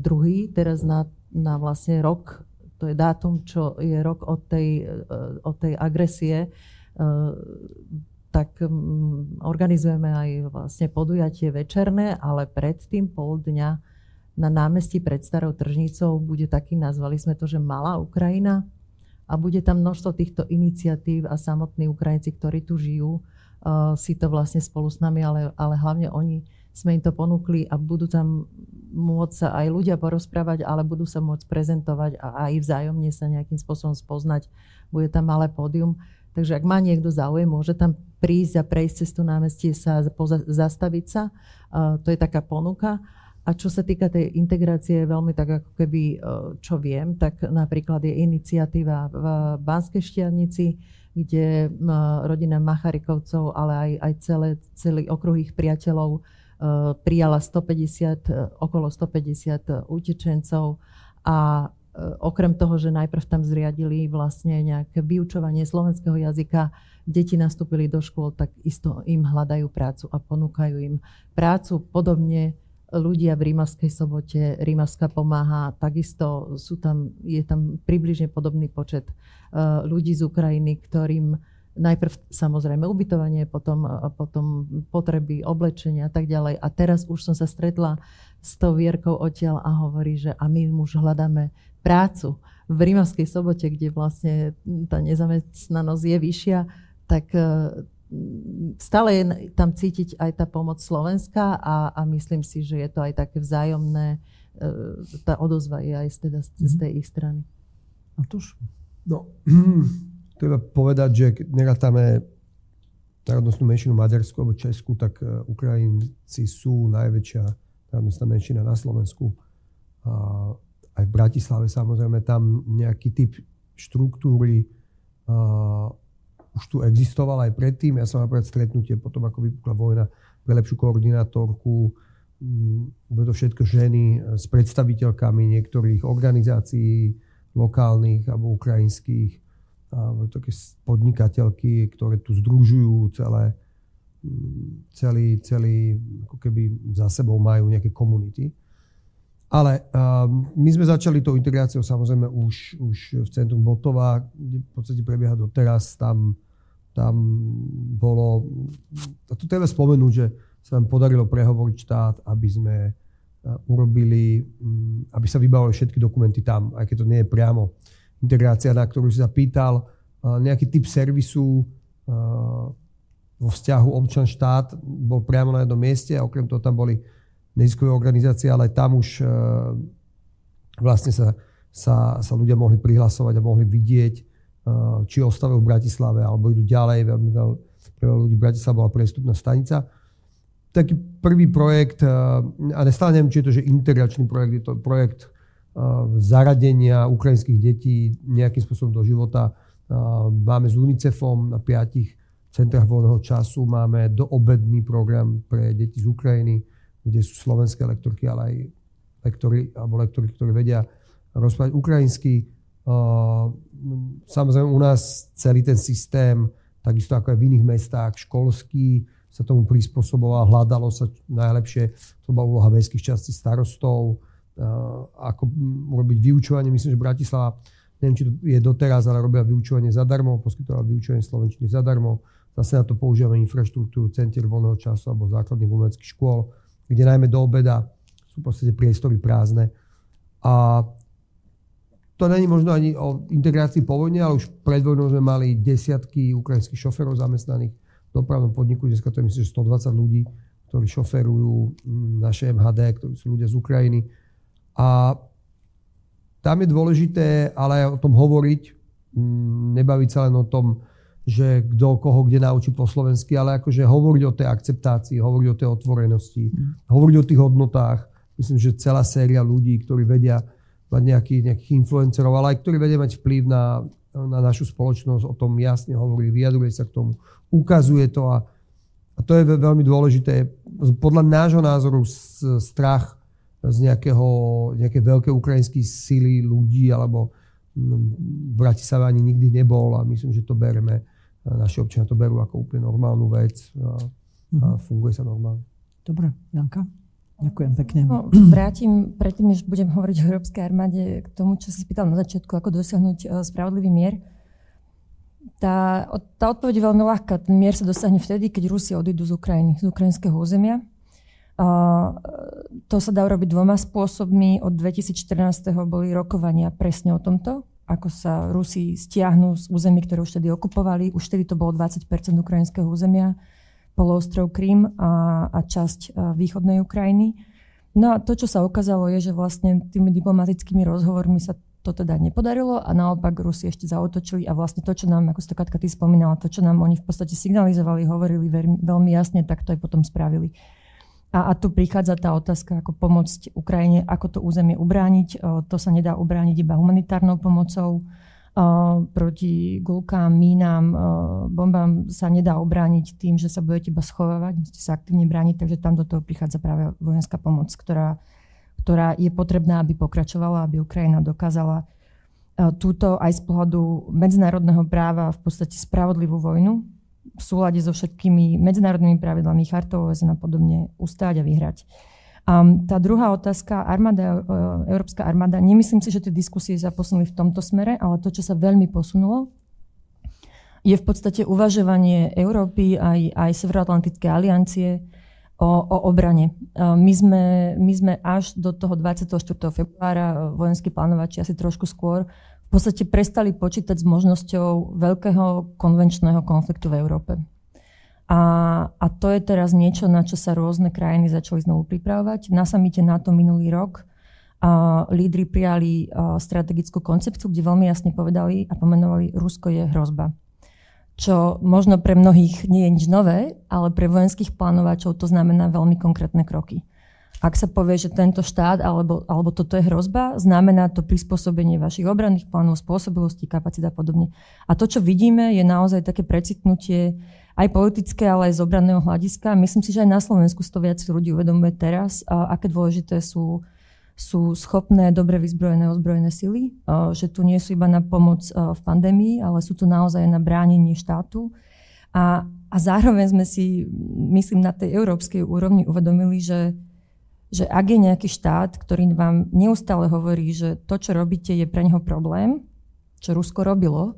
druhého teraz na, na vlastne rok, to je dátum, čo je rok od tej, uh, od tej agresie, uh, tak um, organizujeme aj vlastne podujatie večerné, ale predtým pol dňa na námestí pred Starou tržnicou bude taký, nazvali sme to, že Malá Ukrajina. A bude tam množstvo týchto iniciatív a samotní Ukrajinci, ktorí tu žijú, uh, si to vlastne spolu s nami, ale, ale hlavne oni, sme im to ponúkli a budú tam môcť sa aj ľudia porozprávať, ale budú sa môcť prezentovať a aj vzájomne sa nejakým spôsobom spoznať. Bude tam malé pódium. Takže ak má niekto záujem, môže tam prísť a prejsť cez tú námestie, sa poza, zastaviť sa. Uh, to je taká ponuka. A čo sa týka tej integrácie, veľmi tak ako keby, čo viem, tak napríklad je iniciatíva v Banskej Štiavnici, kde rodina Macharikovcov, ale aj, aj celé, celý okruh ich priateľov prijala stopäťdesiat, okolo stopäťdesiat utečencov a okrem toho, že najprv tam zriadili vlastne nejaké vyučovanie slovenského jazyka, deti nastúpili do škôl, tak isto im hľadajú prácu a ponúkajú im prácu. Podobne ľudia v Rimavskej Sobote, Rimavská pomáha, takisto sú tam, je tam približne podobný počet uh, ľudí z Ukrajiny, ktorým najprv samozrejme ubytovanie, potom, potom potreby, oblečenia a tak ďalej. A teraz už som sa stretla s tou Vierkou odtiaľ a hovorí, že a my už hľadáme prácu. V Rimavskej Sobote, kde vlastne tá nezamestnanosť je vyššia, tak uh, stále je tam cítiť aj tá pomoc Slovenska a, a myslím si, že je to aj také vzájomné, tá odozva je aj z, teda, z tej ich strany. A tuž? No, treba povedať, že keď nerátame národnostnú menšinu Maďarsku alebo Česku, tak Ukrajinci sú najväčšia národnostná menšina na Slovensku. A aj v Bratislave samozrejme tam nejaký typ štruktúry a, už tu existovala aj predtým. Ja som napríklad stretnutie potom, ako vypukla vojna, pre lepšiu koordinátorku, bude to všetko ženy s predstaviteľkami niektorých organizácií lokálnych alebo ukrajinských, alebo také podnikateľky, ktoré tu združujú celé, celý, celý, ako keby za sebou majú nejaké komunity. Ale uh, my sme začali tou integráciou samozrejme už, už v centrum Botova, kde v podstate prebieha doteraz. Tam, tam bolo... A tu treba spomenúť, že sa nám podarilo prehovoriť štát, aby sme urobili, aby sa vybavili všetky dokumenty tam, aj keď to nie je priamo integrácia, na ktorú si zapýtal, nejaký typ servisu vo vzťahu občan-štát bol priamo na jednom mieste a okrem toho tam boli neziskové organizácie, ale tam už vlastne sa, sa, sa ľudia mohli prihlasovať a mohli vidieť, či ostávajú v Bratislave alebo idú ďalej, veľmi veľ, pre veľa ľudí Bratislava bola priestupná stanica. Taký prvý projekt, a nestále neviem, či je to, že integračný projekt, je to projekt zaradenia ukrajinských detí nejakým spôsobom do života. Máme s UNICEFom na piatich centrách voľného času, máme doobedný program pre deti z Ukrajiny, kde sú slovenské lektorky, ale aj lektory, alebo lektory, ktorí vedia rozprávať ukrajinsky. Samozrejme u nás celý ten systém, takisto ako aj v iných mestách, školský, sa tomu prispôsobovalo, hľadalo sa najlepšie, to bola úloha mestských častí starostov, ako urobiť vyučovanie, myslím, že Bratislava, neviem, či to je doteraz, ale robila vyučovanie zadarmo, poskytovala vyučovanie slovenčiny zadarmo, zase na to používame infraštruktúru, centier voľného času alebo základných umeleckých škôl, kde najmä do obeda sú v podstate priestory prázdne. A to není možno ani o integrácii po vojne, ale už pred vojnou sme mali desiatky ukrajinských šoférov zamestnaných v dopravnom podniku, dneska to je myslím, že stodvadsať ľudí, ktorí šoferujú naše em há dé, ktorí sú ľudia z Ukrajiny. A tam je dôležité ale o tom hovoriť, nebaviť sa len o tom, že kto koho kde naučí po slovensky, ale akože hovoriť o tej akceptácii, hovoriť o tej otvorenosti, mm. hovoriť o tých hodnotách. Myslím, že celá séria ľudí, ktorí vedia mať nejakých, nejakých influencerov, ale aj ktorí vedia mať vplyv na na našu spoločnosť, o tom jasne hovorí, vyjadruje sa k tomu, ukazuje to a, a to je veľmi dôležité. Podľa nášho názoru strach z nejakého, nejaké veľké ukrajinské sily ľudí alebo v Bratislave ani nikdy nebol a myslím, že to bereme, naši občania to berú ako úplne normálnu vec a, a funguje sa normálne. Dobre, Janka? Ďakujem pekne. No, vrátim, predtým, než budem hovoriť o Európskej armáde, k tomu, čo si spýtal na začiatku, ako dosiahnuť spravodlivý mier. Tá, tá odpoveď je veľmi ľahká. Ten mier sa dosiahne vtedy, keď Rusi odídu z Ukrajiny, z ukrajinského územia. A to sa dá urobiť dvoma spôsobmi. Od dvetisícštrnásť boli rokovania presne o tomto, ako sa Rusi stiahnu z území, ktoré už vtedy okupovali. Už vtedy to bolo dvadsať percent ukrajinského územia. Poloostrov Krím a, a časť a východnej Ukrajiny. No a to, čo sa ukázalo, je, že vlastne tými diplomatickými rozhovormi sa to teda nepodarilo a naopak Rusi ešte zaútočili a vlastne to, čo nám, ako si to Katka ty spomínala, to, čo nám oni v podstate signalizovali, hovorili veľmi, veľmi jasne, tak to aj potom spravili. A, a tu prichádza tá otázka, ako pomôcť Ukrajine, ako to územie ubrániť. O, to sa nedá ubrániť iba humanitárnou pomocou. Uh, proti guľkám, mínám, uh, bombám sa nedá obrániť tým, že sa budete iba schovávať, musíte sa aktívne brániť, takže tam do toho prichádza práve vojenská pomoc, ktorá, ktorá je potrebná, aby pokračovala, aby Ukrajina dokázala uh, túto aj z pohľadu medzinárodného práva v podstate spravodlivú vojnu v súlade so všetkými medzinárodnými pravidlami chartou ó es en a podobne ustáť a vyhrať. Um, tá druhá otázka, armáda, Európska armáda, nemyslím si, že tie diskusie sa posunuli v tomto smere, ale to, čo sa veľmi posunulo, je v podstate uvažovanie Európy aj, aj Severoatlantické aliancie o, o obrane. Um, my, sme, my sme až do toho dvadsiateho štvrtého februára, vojenskí plánovači asi trošku skôr, v podstate prestali počítať s možnosťou veľkého konvenčného konfliktu v Európe. A, a to je teraz niečo, na čo sa rôzne krajiny začali znovu pripravovať. Na samite NATO minulý rok a lídri prijali a, strategickú koncepciu, kde veľmi jasne povedali a pomenovali, Rusko je hrozba. Čo možno pre mnohých nie je nič nové, ale pre vojenských plánovačov to znamená veľmi konkrétne kroky. Ak sa povie, že tento štát alebo, alebo toto je hrozba, znamená to prispôsobenie vašich obranných plánov, spôsobilostí, kapacít a podobne. A to, čo vidíme, je naozaj také precitnutie aj politické, ale aj z obranného hľadiska. Myslím si, že aj na Slovensku to viac ľudí uvedomuje teraz, a aké dôležité sú, sú schopné, dobre vyzbrojené, ozbrojené sily. A že tu nie sú iba na pomoc v pandémii, ale sú tu naozaj na bránenie štátu. A, a zároveň sme si, myslím, na tej európskej úrovni uvedomili, že, že ak je nejaký štát, ktorý vám neustále hovorí, že to, čo robíte, je pre neho problém, čo Rusko robilo,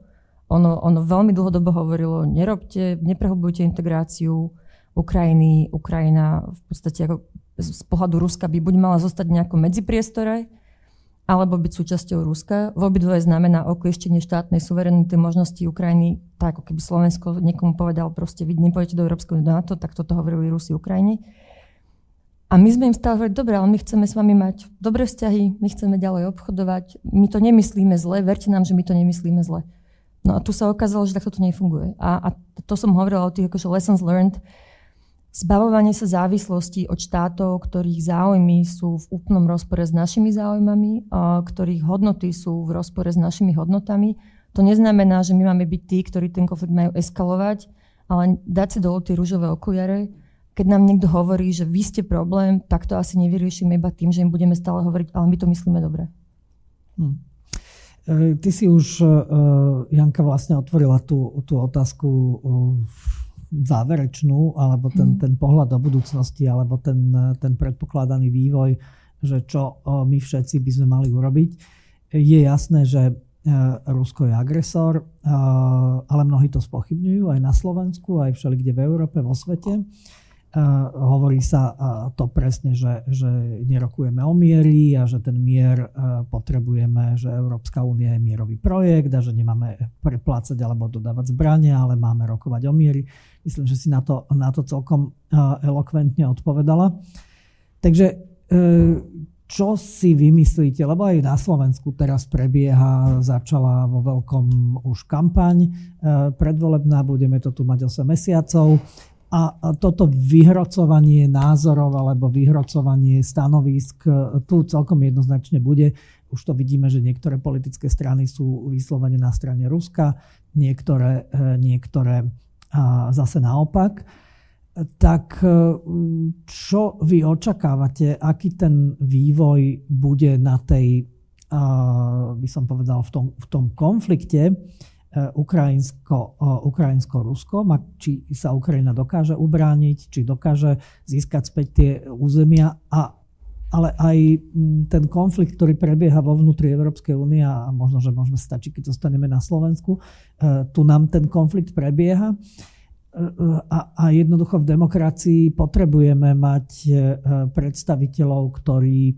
Ono, ono veľmi dlhodobo hovorilo, nerobte, neprehlbujte integráciu, Ukrajiny, Ukrajina v podstate ako z pohľadu Ruska by buď mala zostať v nejakom medzipriestore, alebo byť súčasťou Ruska. V obidvoje znamená oklieštenie štátnej suverenity možnosti Ukrajiny, tak ako keby Slovensko niekomu povedal proste vy nepôjdete do Európskej únie do NATO, tak toto hovorili Rusi Ukrajine. A my sme im stále hovorili, dobre, ale my chceme s vami mať dobré vzťahy, my chceme ďalej obchodovať, my to nemyslíme zle, verte nám, že my to nemyslíme zle. No a tu sa ukázalo, že takto to nefunguje. A, a to som hovorila o tých akože lessons learned, zbavovanie sa závislosti od štátov, ktorých záujmy sú v úplnom rozpore s našimi záujmami, a ktorých hodnoty sú v rozpore s našimi hodnotami. To neznamená, že my máme byť tí, ktorí ten konflikt majú eskalovať, ale dať si dole tie ružové okuliare. Keď nám niekto hovorí, že vy ste problém, tak to asi nevyriešime iba tým, že im budeme stále hovoriť, ale my to myslíme dobre. Hm. Ty si už, Janka, vlastne otvorila tú, tú otázku záverečnú, alebo ten, ten pohľad do budúcnosti, alebo ten, ten predpokladaný vývoj, že čo my všetci by sme mali urobiť. Je jasné, že Rusko je agresor, ale mnohí to spochybňujú aj na Slovensku, aj všelikde v Európe, vo svete. Hovorí sa to presne, že, že nerokujeme o mieri a že ten mier potrebujeme, že Európska únia je mierový projekt a že nemáme preplácať alebo dodávať zbrania, ale máme rokovať o mieri. Myslím, že si na to, na to celkom elokventne odpovedala. Takže čo si vymyslíte? Lebo aj na Slovensku teraz prebieha, začala vo veľkom už kampaň predvolebná, budeme to tu mať osem mesiacov. A toto vyhrocovanie názorov alebo vyhrocovanie stanovísk tu celkom jednoznačne bude. Už to vidíme, že niektoré politické strany sú vyslovene na strane Ruska, niektoré, niektoré zase naopak. Tak čo vy očakávate, aký ten vývoj bude na tej, by som povedal, v tom, v tom konflikte, Ukrajinsko, Ukrajinsko-Rusko, či sa Ukrajina dokáže ubrániť, či dokáže získať späť tie územia, a, ale aj ten konflikt, ktorý prebieha vo vnútri Európskej únie, a možno, že môžeme stačiť, keď zostaneme na Slovensku, tu nám ten konflikt prebieha a, a jednoducho v demokracii potrebujeme mať predstaviteľov, ktorí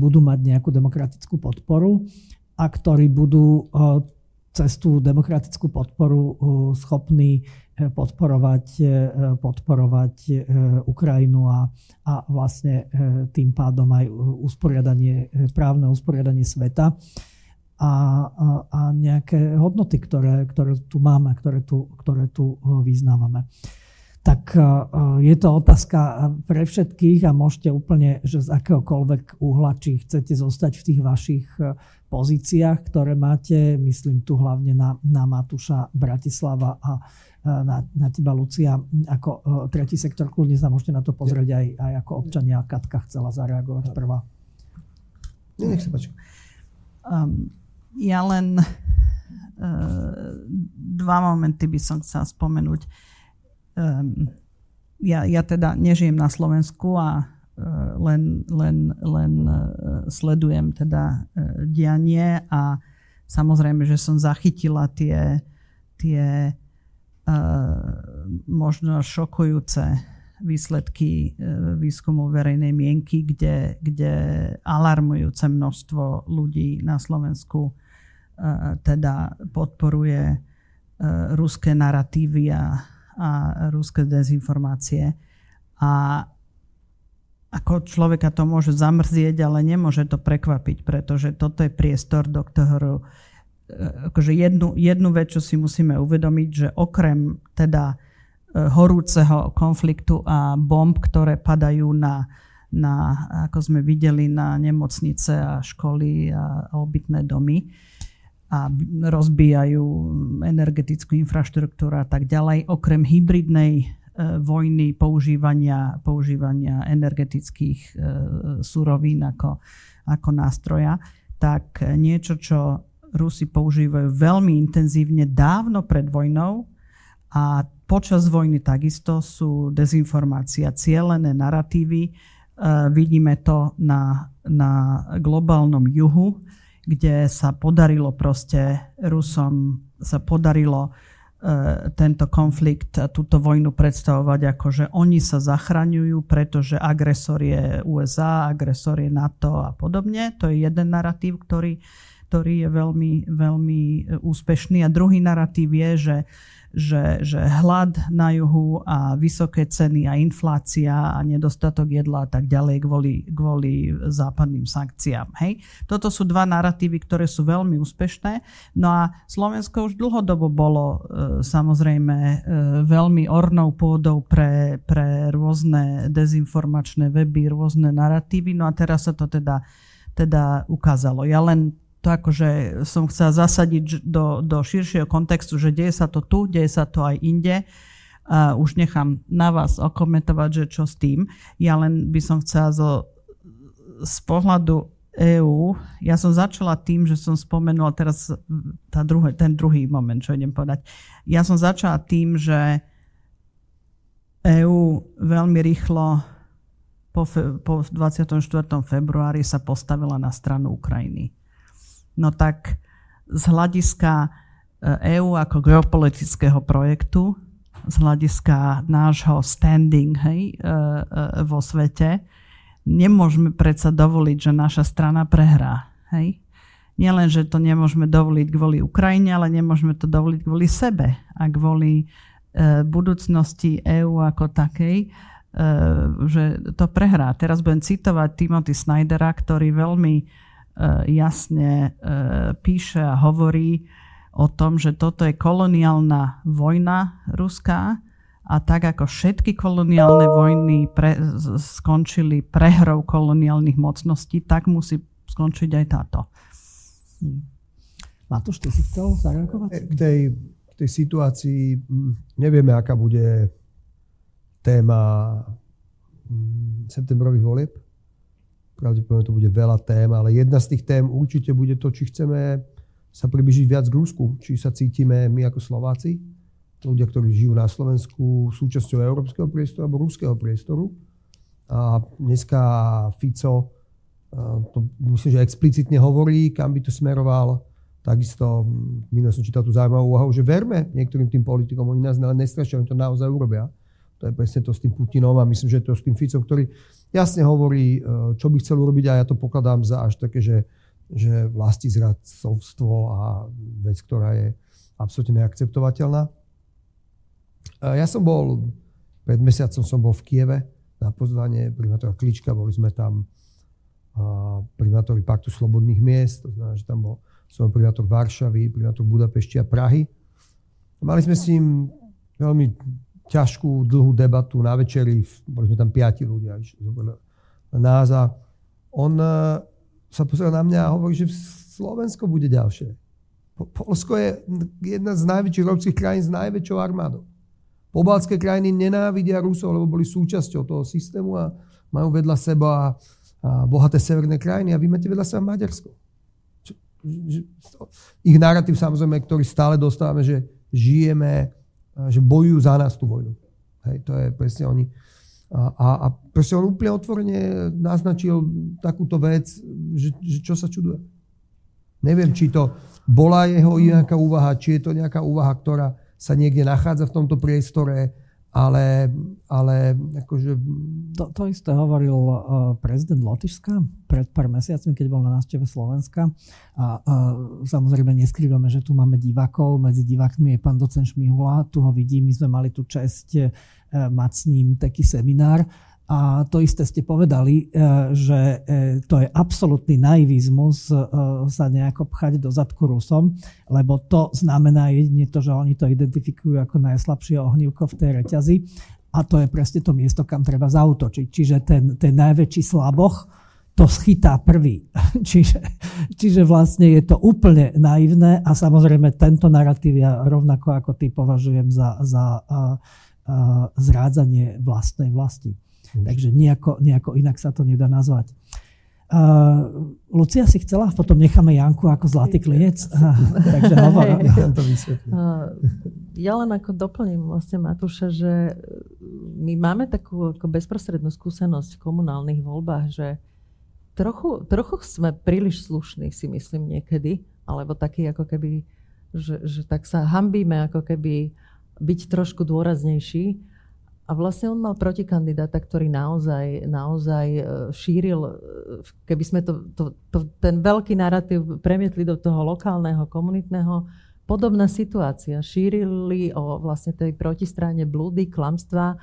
budú mať nejakú demokratickú podporu a ktorí budú cez tú demokratickú podporu schopní podporovať, podporovať Ukrajinu a, a vlastne tým pádom aj usporiadanie, právne usporiadanie sveta a, a, a nejaké hodnoty, ktoré, ktoré tu máme, ktoré tu, ktoré tu vyznávame. Tak je to otázka pre všetkých a môžete úplne, že z akéhokoľvek uhla, či chcete zostať v tých vašich pozíciách, ktoré máte, myslím tu hlavne na, na Matúša Bratislava a na, na teba, Lucia, ako tretí sektor, kľudne sa môžete na to pozrieť aj, aj ako občania. Katka chcela zareagovať prvá. Nech sa páči. Um, ja len uh, dva momenty by som chcela spomenúť. Um, ja, ja teda nežijem na Slovensku a uh, len, len, len uh, sledujem teda uh, dianie a samozrejme, že som zachytila tie, tie uh, možno šokujúce výsledky uh, výskumu verejnej mienky, kde, kde alarmujúce množstvo ľudí na Slovensku uh, teda podporuje uh, ruské naratívy a a ruské dezinformácie. A ako človeka to môže zamrzieť, ale nemôže to prekvapiť, pretože toto je priestor, do ktorého akože jednu, jednu vec, čo si musíme uvedomiť, že okrem teda horúceho konfliktu a bomb, ktoré padajú na, na ako sme videli, na nemocnice a školy a obytné domy, a rozbijajú energetickú infraštruktúru a tak ďalej. Okrem hybridnej e, vojny, používania, používania energetických e, surovín ako, ako nástroja, tak niečo, čo Rusi používajú veľmi intenzívne dávno pred vojnou a počas vojny takisto sú dezinformácia, cielené naratívy. E, vidíme to na, na globálnom juhu, kde sa podarilo proste Rusom sa podarilo tento konflikt, túto vojnu predstavovať ako, že oni sa zachraňujú, pretože agresor je U S A, agresor je NATO a podobne. To je jeden narratív, ktorý, ktorý je veľmi, veľmi úspešný. A druhý narratív je, že, že, že hlad na juhu a vysoké ceny a inflácia a nedostatok jedla a tak ďalej kvôli, kvôli západným sankciám. Hej? Toto sú dva narratívy, ktoré sú veľmi úspešné. No a Slovensko už dlhodobo bolo samozrejme veľmi ornou pôdou pre, pre rôzne dezinformačné weby, rôzne narratívy. No a teraz sa to teda, teda ukázalo. Ja len to akože som chcela zasadiť do, do širšieho kontextu, že deje sa to tu, deje sa to aj inde. Uh, už nechám na vás okomentovať, že čo s tým. Ja len by som chcela zo, z pohľadu EÚ, ja som začala tým, že som spomenula teraz tá druhé, ten druhý moment, čo idem povedať. Ja som začala tým, že EÚ veľmi rýchlo po, fe, po dvadsiateho štvrtého februári sa postavila na stranu Ukrajiny. No tak z hľadiska EÚ ako geopolitického projektu, z hľadiska nášho standing, hej, vo svete, nemôžeme predsa dovoliť, že naša strana prehrá. Hej? Nielen, že to nemôžeme dovoliť kvôli Ukrajine, ale nemôžeme to dovoliť kvôli sebe a kvôli e, budúcnosti EÚ ako takej, e, že to prehrá. Teraz budem citovať Timothy Snydera, ktorý veľmi e, jasne e, píše a hovorí o tom, že toto je koloniálna vojna ruská. A tak ako všetky koloniálne vojny pre, skončili prehrou koloniálnych mocností, tak musí skončiť aj táto. Hm. Matúš, ty si chcel zareagovať? K tej, tej situácii nevieme, aká bude téma septembrových volieb. Pravdepodobne to bude veľa tém, ale jedna z tých tém určite bude to, či chceme sa približiť viac k Rusku, či sa cítime my ako Slováci, ľudia, ktorí žijú na Slovensku, súčasťou európskeho priestoru alebo ruského priestoru. A dneska Fico to myslím, že explicitne hovorí, kam by to smeroval. Takisto, minulé som čítal tú zaujímavú úvahu, že verme niektorým tým politikom, oni nás nestrašia, oni to naozaj urobia. To je presne to s tým Putinom a myslím, že to s tým Ficom, ktorý jasne hovorí, čo by chcel urobiť a ja to pokladám za až také, že, že vlastizradcovstvo a vec, ktorá je absolútne neakceptovateľná. Ja som bol, pred mesiacom som bol v Kieve na pozvanie primátora Klička, boli sme tam primátori Paktu slobodných miest, to znamená, že tam bol som primátor Varšavy, primátor Budapešti a Prahy. Mali sme s ním veľmi ťažkú, dlhú debatu na večeri, boli sme tam piati ľudia, nás a on sa pozrel na mňa a hovorí, že Slovensko bude ďalšie. Poľsko je jedna z najväčších európskych krajín s najväčšou armádou. Pobaltské krajiny nenávidia Rusov, lebo boli súčasťou toho systému a majú vedľa seba a, a bohaté severné krajiny a vy máte vedľa seba Maďarsko. Čo, že, ich narratív samozrejme, ktorý stále dostávame, že žijeme, že bojujú za nás tú vojnu. Hej, to je presne oni. A, a, a presne on úplne otvorene naznačil takúto vec, že, že čo sa čuduje. Neviem, či to bola jeho nejaká úvaha, či je to nejaká úvaha, ktorá sa niekde nachádza v tomto priestore, ale, ale akože... To, to isté hovoril prezident Lotyšska pred pár mesiacmi, keď bol na návšteve Slovenska. A, a samozrejme neskrývame, že tu máme divákov. Medzi divákmi je pán docent Šmihula, tu ho vidím, my sme mali tú česť mať s ním taký seminár. A to isté ste povedali, že to je absolútny naivizmus sa nejako pchať do zadku Rusom, lebo to znamená jedine to, že oni to identifikujú ako najslabšie ohnívko v tej reťazi a to je presne to miesto, kam treba zaútočiť. Čiže ten, ten najväčší slaboch to schytá prvý. čiže, čiže vlastne je to úplne naivné a samozrejme tento narratív ja rovnako ako ty považujem za, za uh, uh, zrádzanie vlastnej vlasti. Takže nejako, nejako inak sa to nedá nazvať. Uh, Lucia si chcela, potom necháme Janku ako zlatý klinec. Takže hovor. Ja len ako doplním vlastne Matúša, že my máme takú ako bezprostrednú skúsenosť v komunálnych voľbách, že trochu, trochu sme príliš slušní, si myslím niekedy, alebo taký ako keby že, že tak sa hanbíme ako keby byť trošku dôraznejší. A vlastne on mal protikandidáta, ktorý naozaj, naozaj šíril, keby sme to, to, to, ten veľký narratív premietli do toho lokálneho, komunitného, podobná situácia. Šírili o vlastne tej protistrane blúdy, klamstvá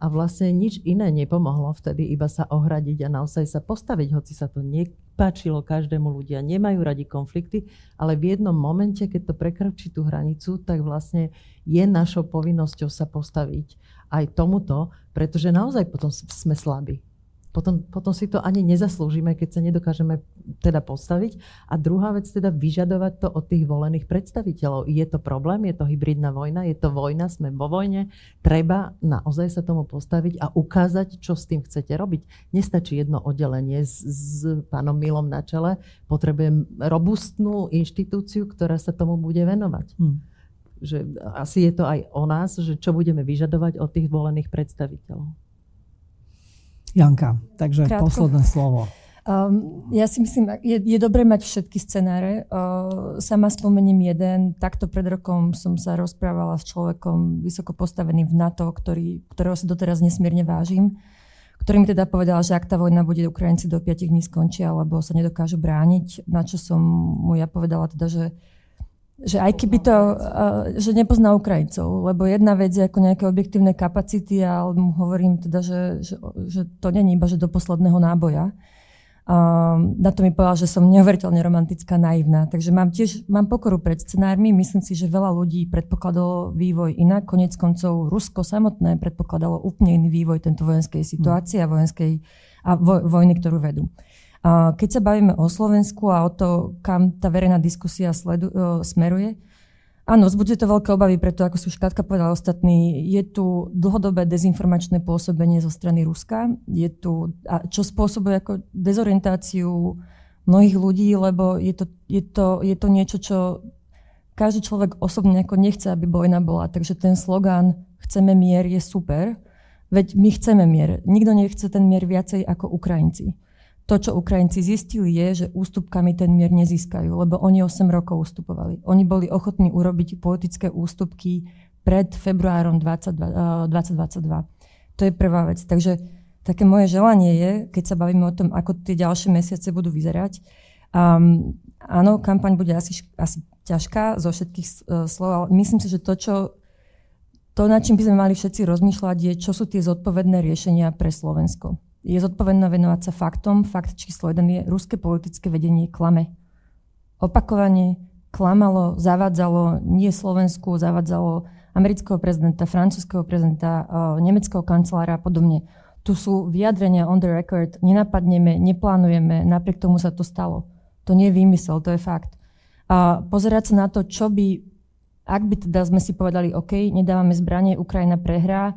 a vlastne nič iné nepomohlo vtedy iba sa ohradiť a naozaj sa postaviť, hoci sa to nepáčilo každému, ľudia nemajú radi konflikty, ale v jednom momente, keď to prekrčí tú hranicu, tak vlastne je našou povinnosťou sa postaviť aj tomuto, pretože naozaj potom sme slabí. Potom, potom si to ani nezaslúžime, keď sa nedokážeme teda postaviť. A druhá vec teda vyžadovať to od tých volených predstaviteľov. Je to problém, je to hybridná vojna, je to vojna, sme vo vojne. Treba naozaj sa tomu postaviť a ukázať, čo s tým chcete robiť. Nestačí jedno oddelenie s, s pánom Milom na čele. Potrebujem robustnú inštitúciu, ktorá sa tomu bude venovať. Hmm. Že asi je to aj o nás, že čo budeme vyžadovať od tých volených predstaviteľov. Janka, takže krátko. Posledné slovo. Um, ja si myslím, je, je dobré mať všetky scenáre. Uh, sama spomením jeden. Takto pred rokom som sa rozprávala s človekom vysoko postaveným v NATO, ktorý, ktorého si doteraz nesmierne vážim, ktorý mi teda povedal, že ak tá vojna bude, Ukrajinci do piatich dní skončia, alebo sa nedokážu brániť. Na čo som mu ja povedala teda, že Že aj keby to, že nepozná Ukrajincov, lebo jedna vec je ako nejaké objektívne kapacity, ale mu hovorím teda, že, že, že to nie je iba, že do posledného náboja. Um, na to mi povedal, že som neuveriteľne romantická, naivná. Takže mám tiež, mám pokoru pred scenármi, myslím si, že veľa ľudí predpokladalo vývoj inak. Koniec koncov Rusko samotné predpokladalo úplne iný vývoj tento vojenskej situácie a vojenskej a voj, vojny, ktorú vedú. Keď sa bavíme o Slovensku a o to, kam tá verejná diskusia sledu, uh, smeruje, áno, vzbudzuje to veľké obavy, preto ako si už Katka povedala ostatní, je tu dlhodobé dezinformačné pôsobenie zo strany Ruska, je tu, a čo spôsobuje ako dezorientáciu mnohých ľudí, lebo je to, je to, je to niečo, čo každý človek osobne ako nechce, aby vojna bola. Takže ten slogán "Chceme mier" je super, veď my chceme mier. Nikto nechce ten mier viacej ako Ukrajinci. To, čo Ukrajinci zistili, je, že ústupkami ten mier nezískajú, lebo oni osem rokov ústupovali. Oni boli ochotní urobiť politické ústupky pred februárom dvadsaťdva, dvadsať dvadsaťdva. To je prvá vec. Takže také moje želanie je, keď sa bavíme o tom, ako tie ďalšie mesiace budú vyzerať. Um, áno, kampaň bude asi, asi ťažká zo všetkých uh, slov, ale myslím si, že to, čo to, na čím by sme mali všetci rozmýšľať, je, čo sú tie zodpovedné riešenia pre Slovensko. Je zodpovedná venovať sa faktom. Fakt číslo jeden je, ruské politické vedenie klame. Opakovane klamalo, zavádzalo, nie Slovensku, zavádzalo amerického prezidenta, francúzského prezidenta, nemeckého kancelára a podobne. Tu sú vyjadrenia on the record, nenapadneme, neplánujeme, napriek tomu sa to stalo. To nie je výmysel, to je fakt. A pozerať sa na to, čo by, ak by teda sme si povedali, OK, nedávame zbranie, Ukrajina prehrá,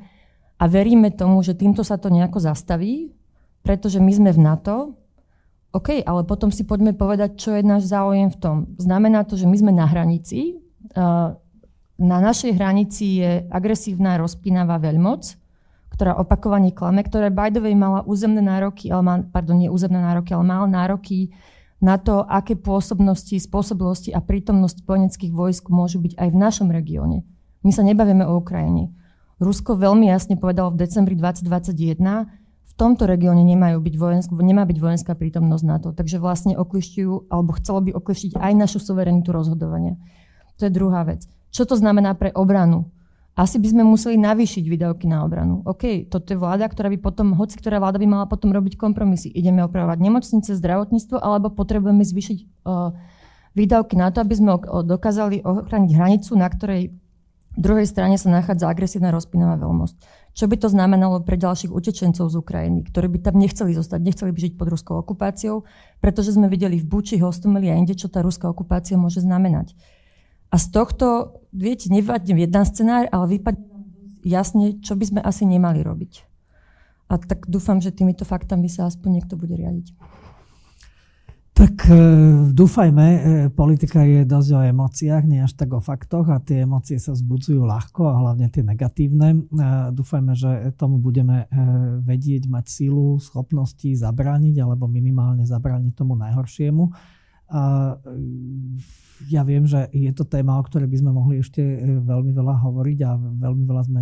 a veríme tomu, že týmto sa to nejako zastaví, pretože my sme v NATO. OK, ale potom si poďme povedať, čo je náš záujem v tom. Znamená to, že my sme na hranici. Na našej hranici je agresívna, rozpínavá veľmoc, ktorá opakovane klame, ktorá by the way mala územné nároky, ale má, pardon, nie územné nároky, ale mala nároky na to, aké pôsobnosti, spôsobilosti a prítomnosť spojeneckých vojsk môžu byť aj v našom regióne. My sa nebavíme o Ukrajine. Rusko veľmi jasne povedalo v decembri dvadsať dvadsaťjeden, v tomto regióne nemajú byť vojensk, nemá byť vojenská prítomnosť NATO. Takže vlastne okliešťujú, alebo chcelo by oklištiť aj našu suverenitu rozhodovania. To je druhá vec. Čo to znamená pre obranu? Asi by sme museli navýšiť výdavky na obranu. OK, toto je vláda, ktorá by potom, hoci ktorá vláda by mala potom robiť kompromisy. Ideme opravovať nemocnice, zdravotníctvo, alebo potrebujeme zvýšiť uh, výdavky na to, aby sme uh, dokázali ochrániť hranicu, na ktorej v druhej strane sa nachádza agresívna rozpínavá veľmosť. Čo by to znamenalo pre ďalších utečencov z Ukrajiny, ktorí by tam nechceli zostať, nechceli by žiť pod ruskou okupáciou, pretože sme videli v Buči, Hostomeli a inde, čo tá ruská okupácia môže znamenať. A z tohto, viete, nevadne jeden scenár, ale vypadne jasne, čo by sme asi nemali robiť. A tak dúfam, že týmito faktami sa aspoň niekto bude riadiť. Tak dúfajme, politika je dosť o emóciách, nie až tak o faktoch a tie emócie sa vzbudzujú ľahko a hlavne tie negatívne. Dúfajme, že tomu budeme vedieť, mať sílu, schopnosti zabrániť alebo minimálne zabrániť tomu najhoršiemu. Ja viem, že je to téma, o ktorej by sme mohli ešte veľmi veľa hovoriť a veľmi veľa sme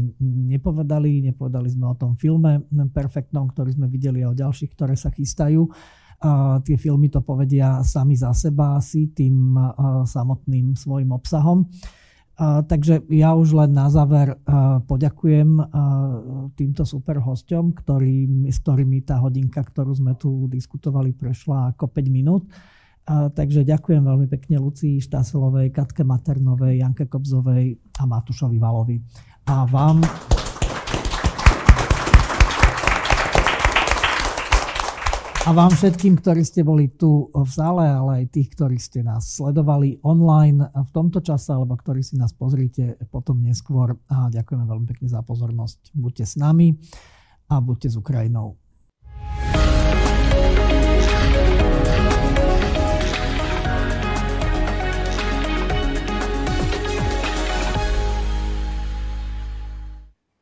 nepovedali. Nepovedali sme o tom filme perfektnom, ktorý sme videli, a o ďalších, ktoré sa chystajú. A tie filmy to povedia sami za seba asi tým samotným svojim obsahom. A takže ja už len na záver poďakujem týmto super hosťom, ktorý, s ktorými tá hodinka, ktorú sme tu diskutovali, prešla ako päť minút. A takže ďakujem veľmi pekne Lucii Štasselovej, Katke Mathernovej, Janke Kobzovej a Matúšovi Vallovi. A vám... A vám všetkým, ktorí ste boli tu v sále, ale aj tých, ktorí ste nás sledovali online v tomto čase, alebo ktorí si nás pozrite potom neskôr. A ďakujeme veľmi pekne za pozornosť. Buďte s nami a buďte s Ukrajinou.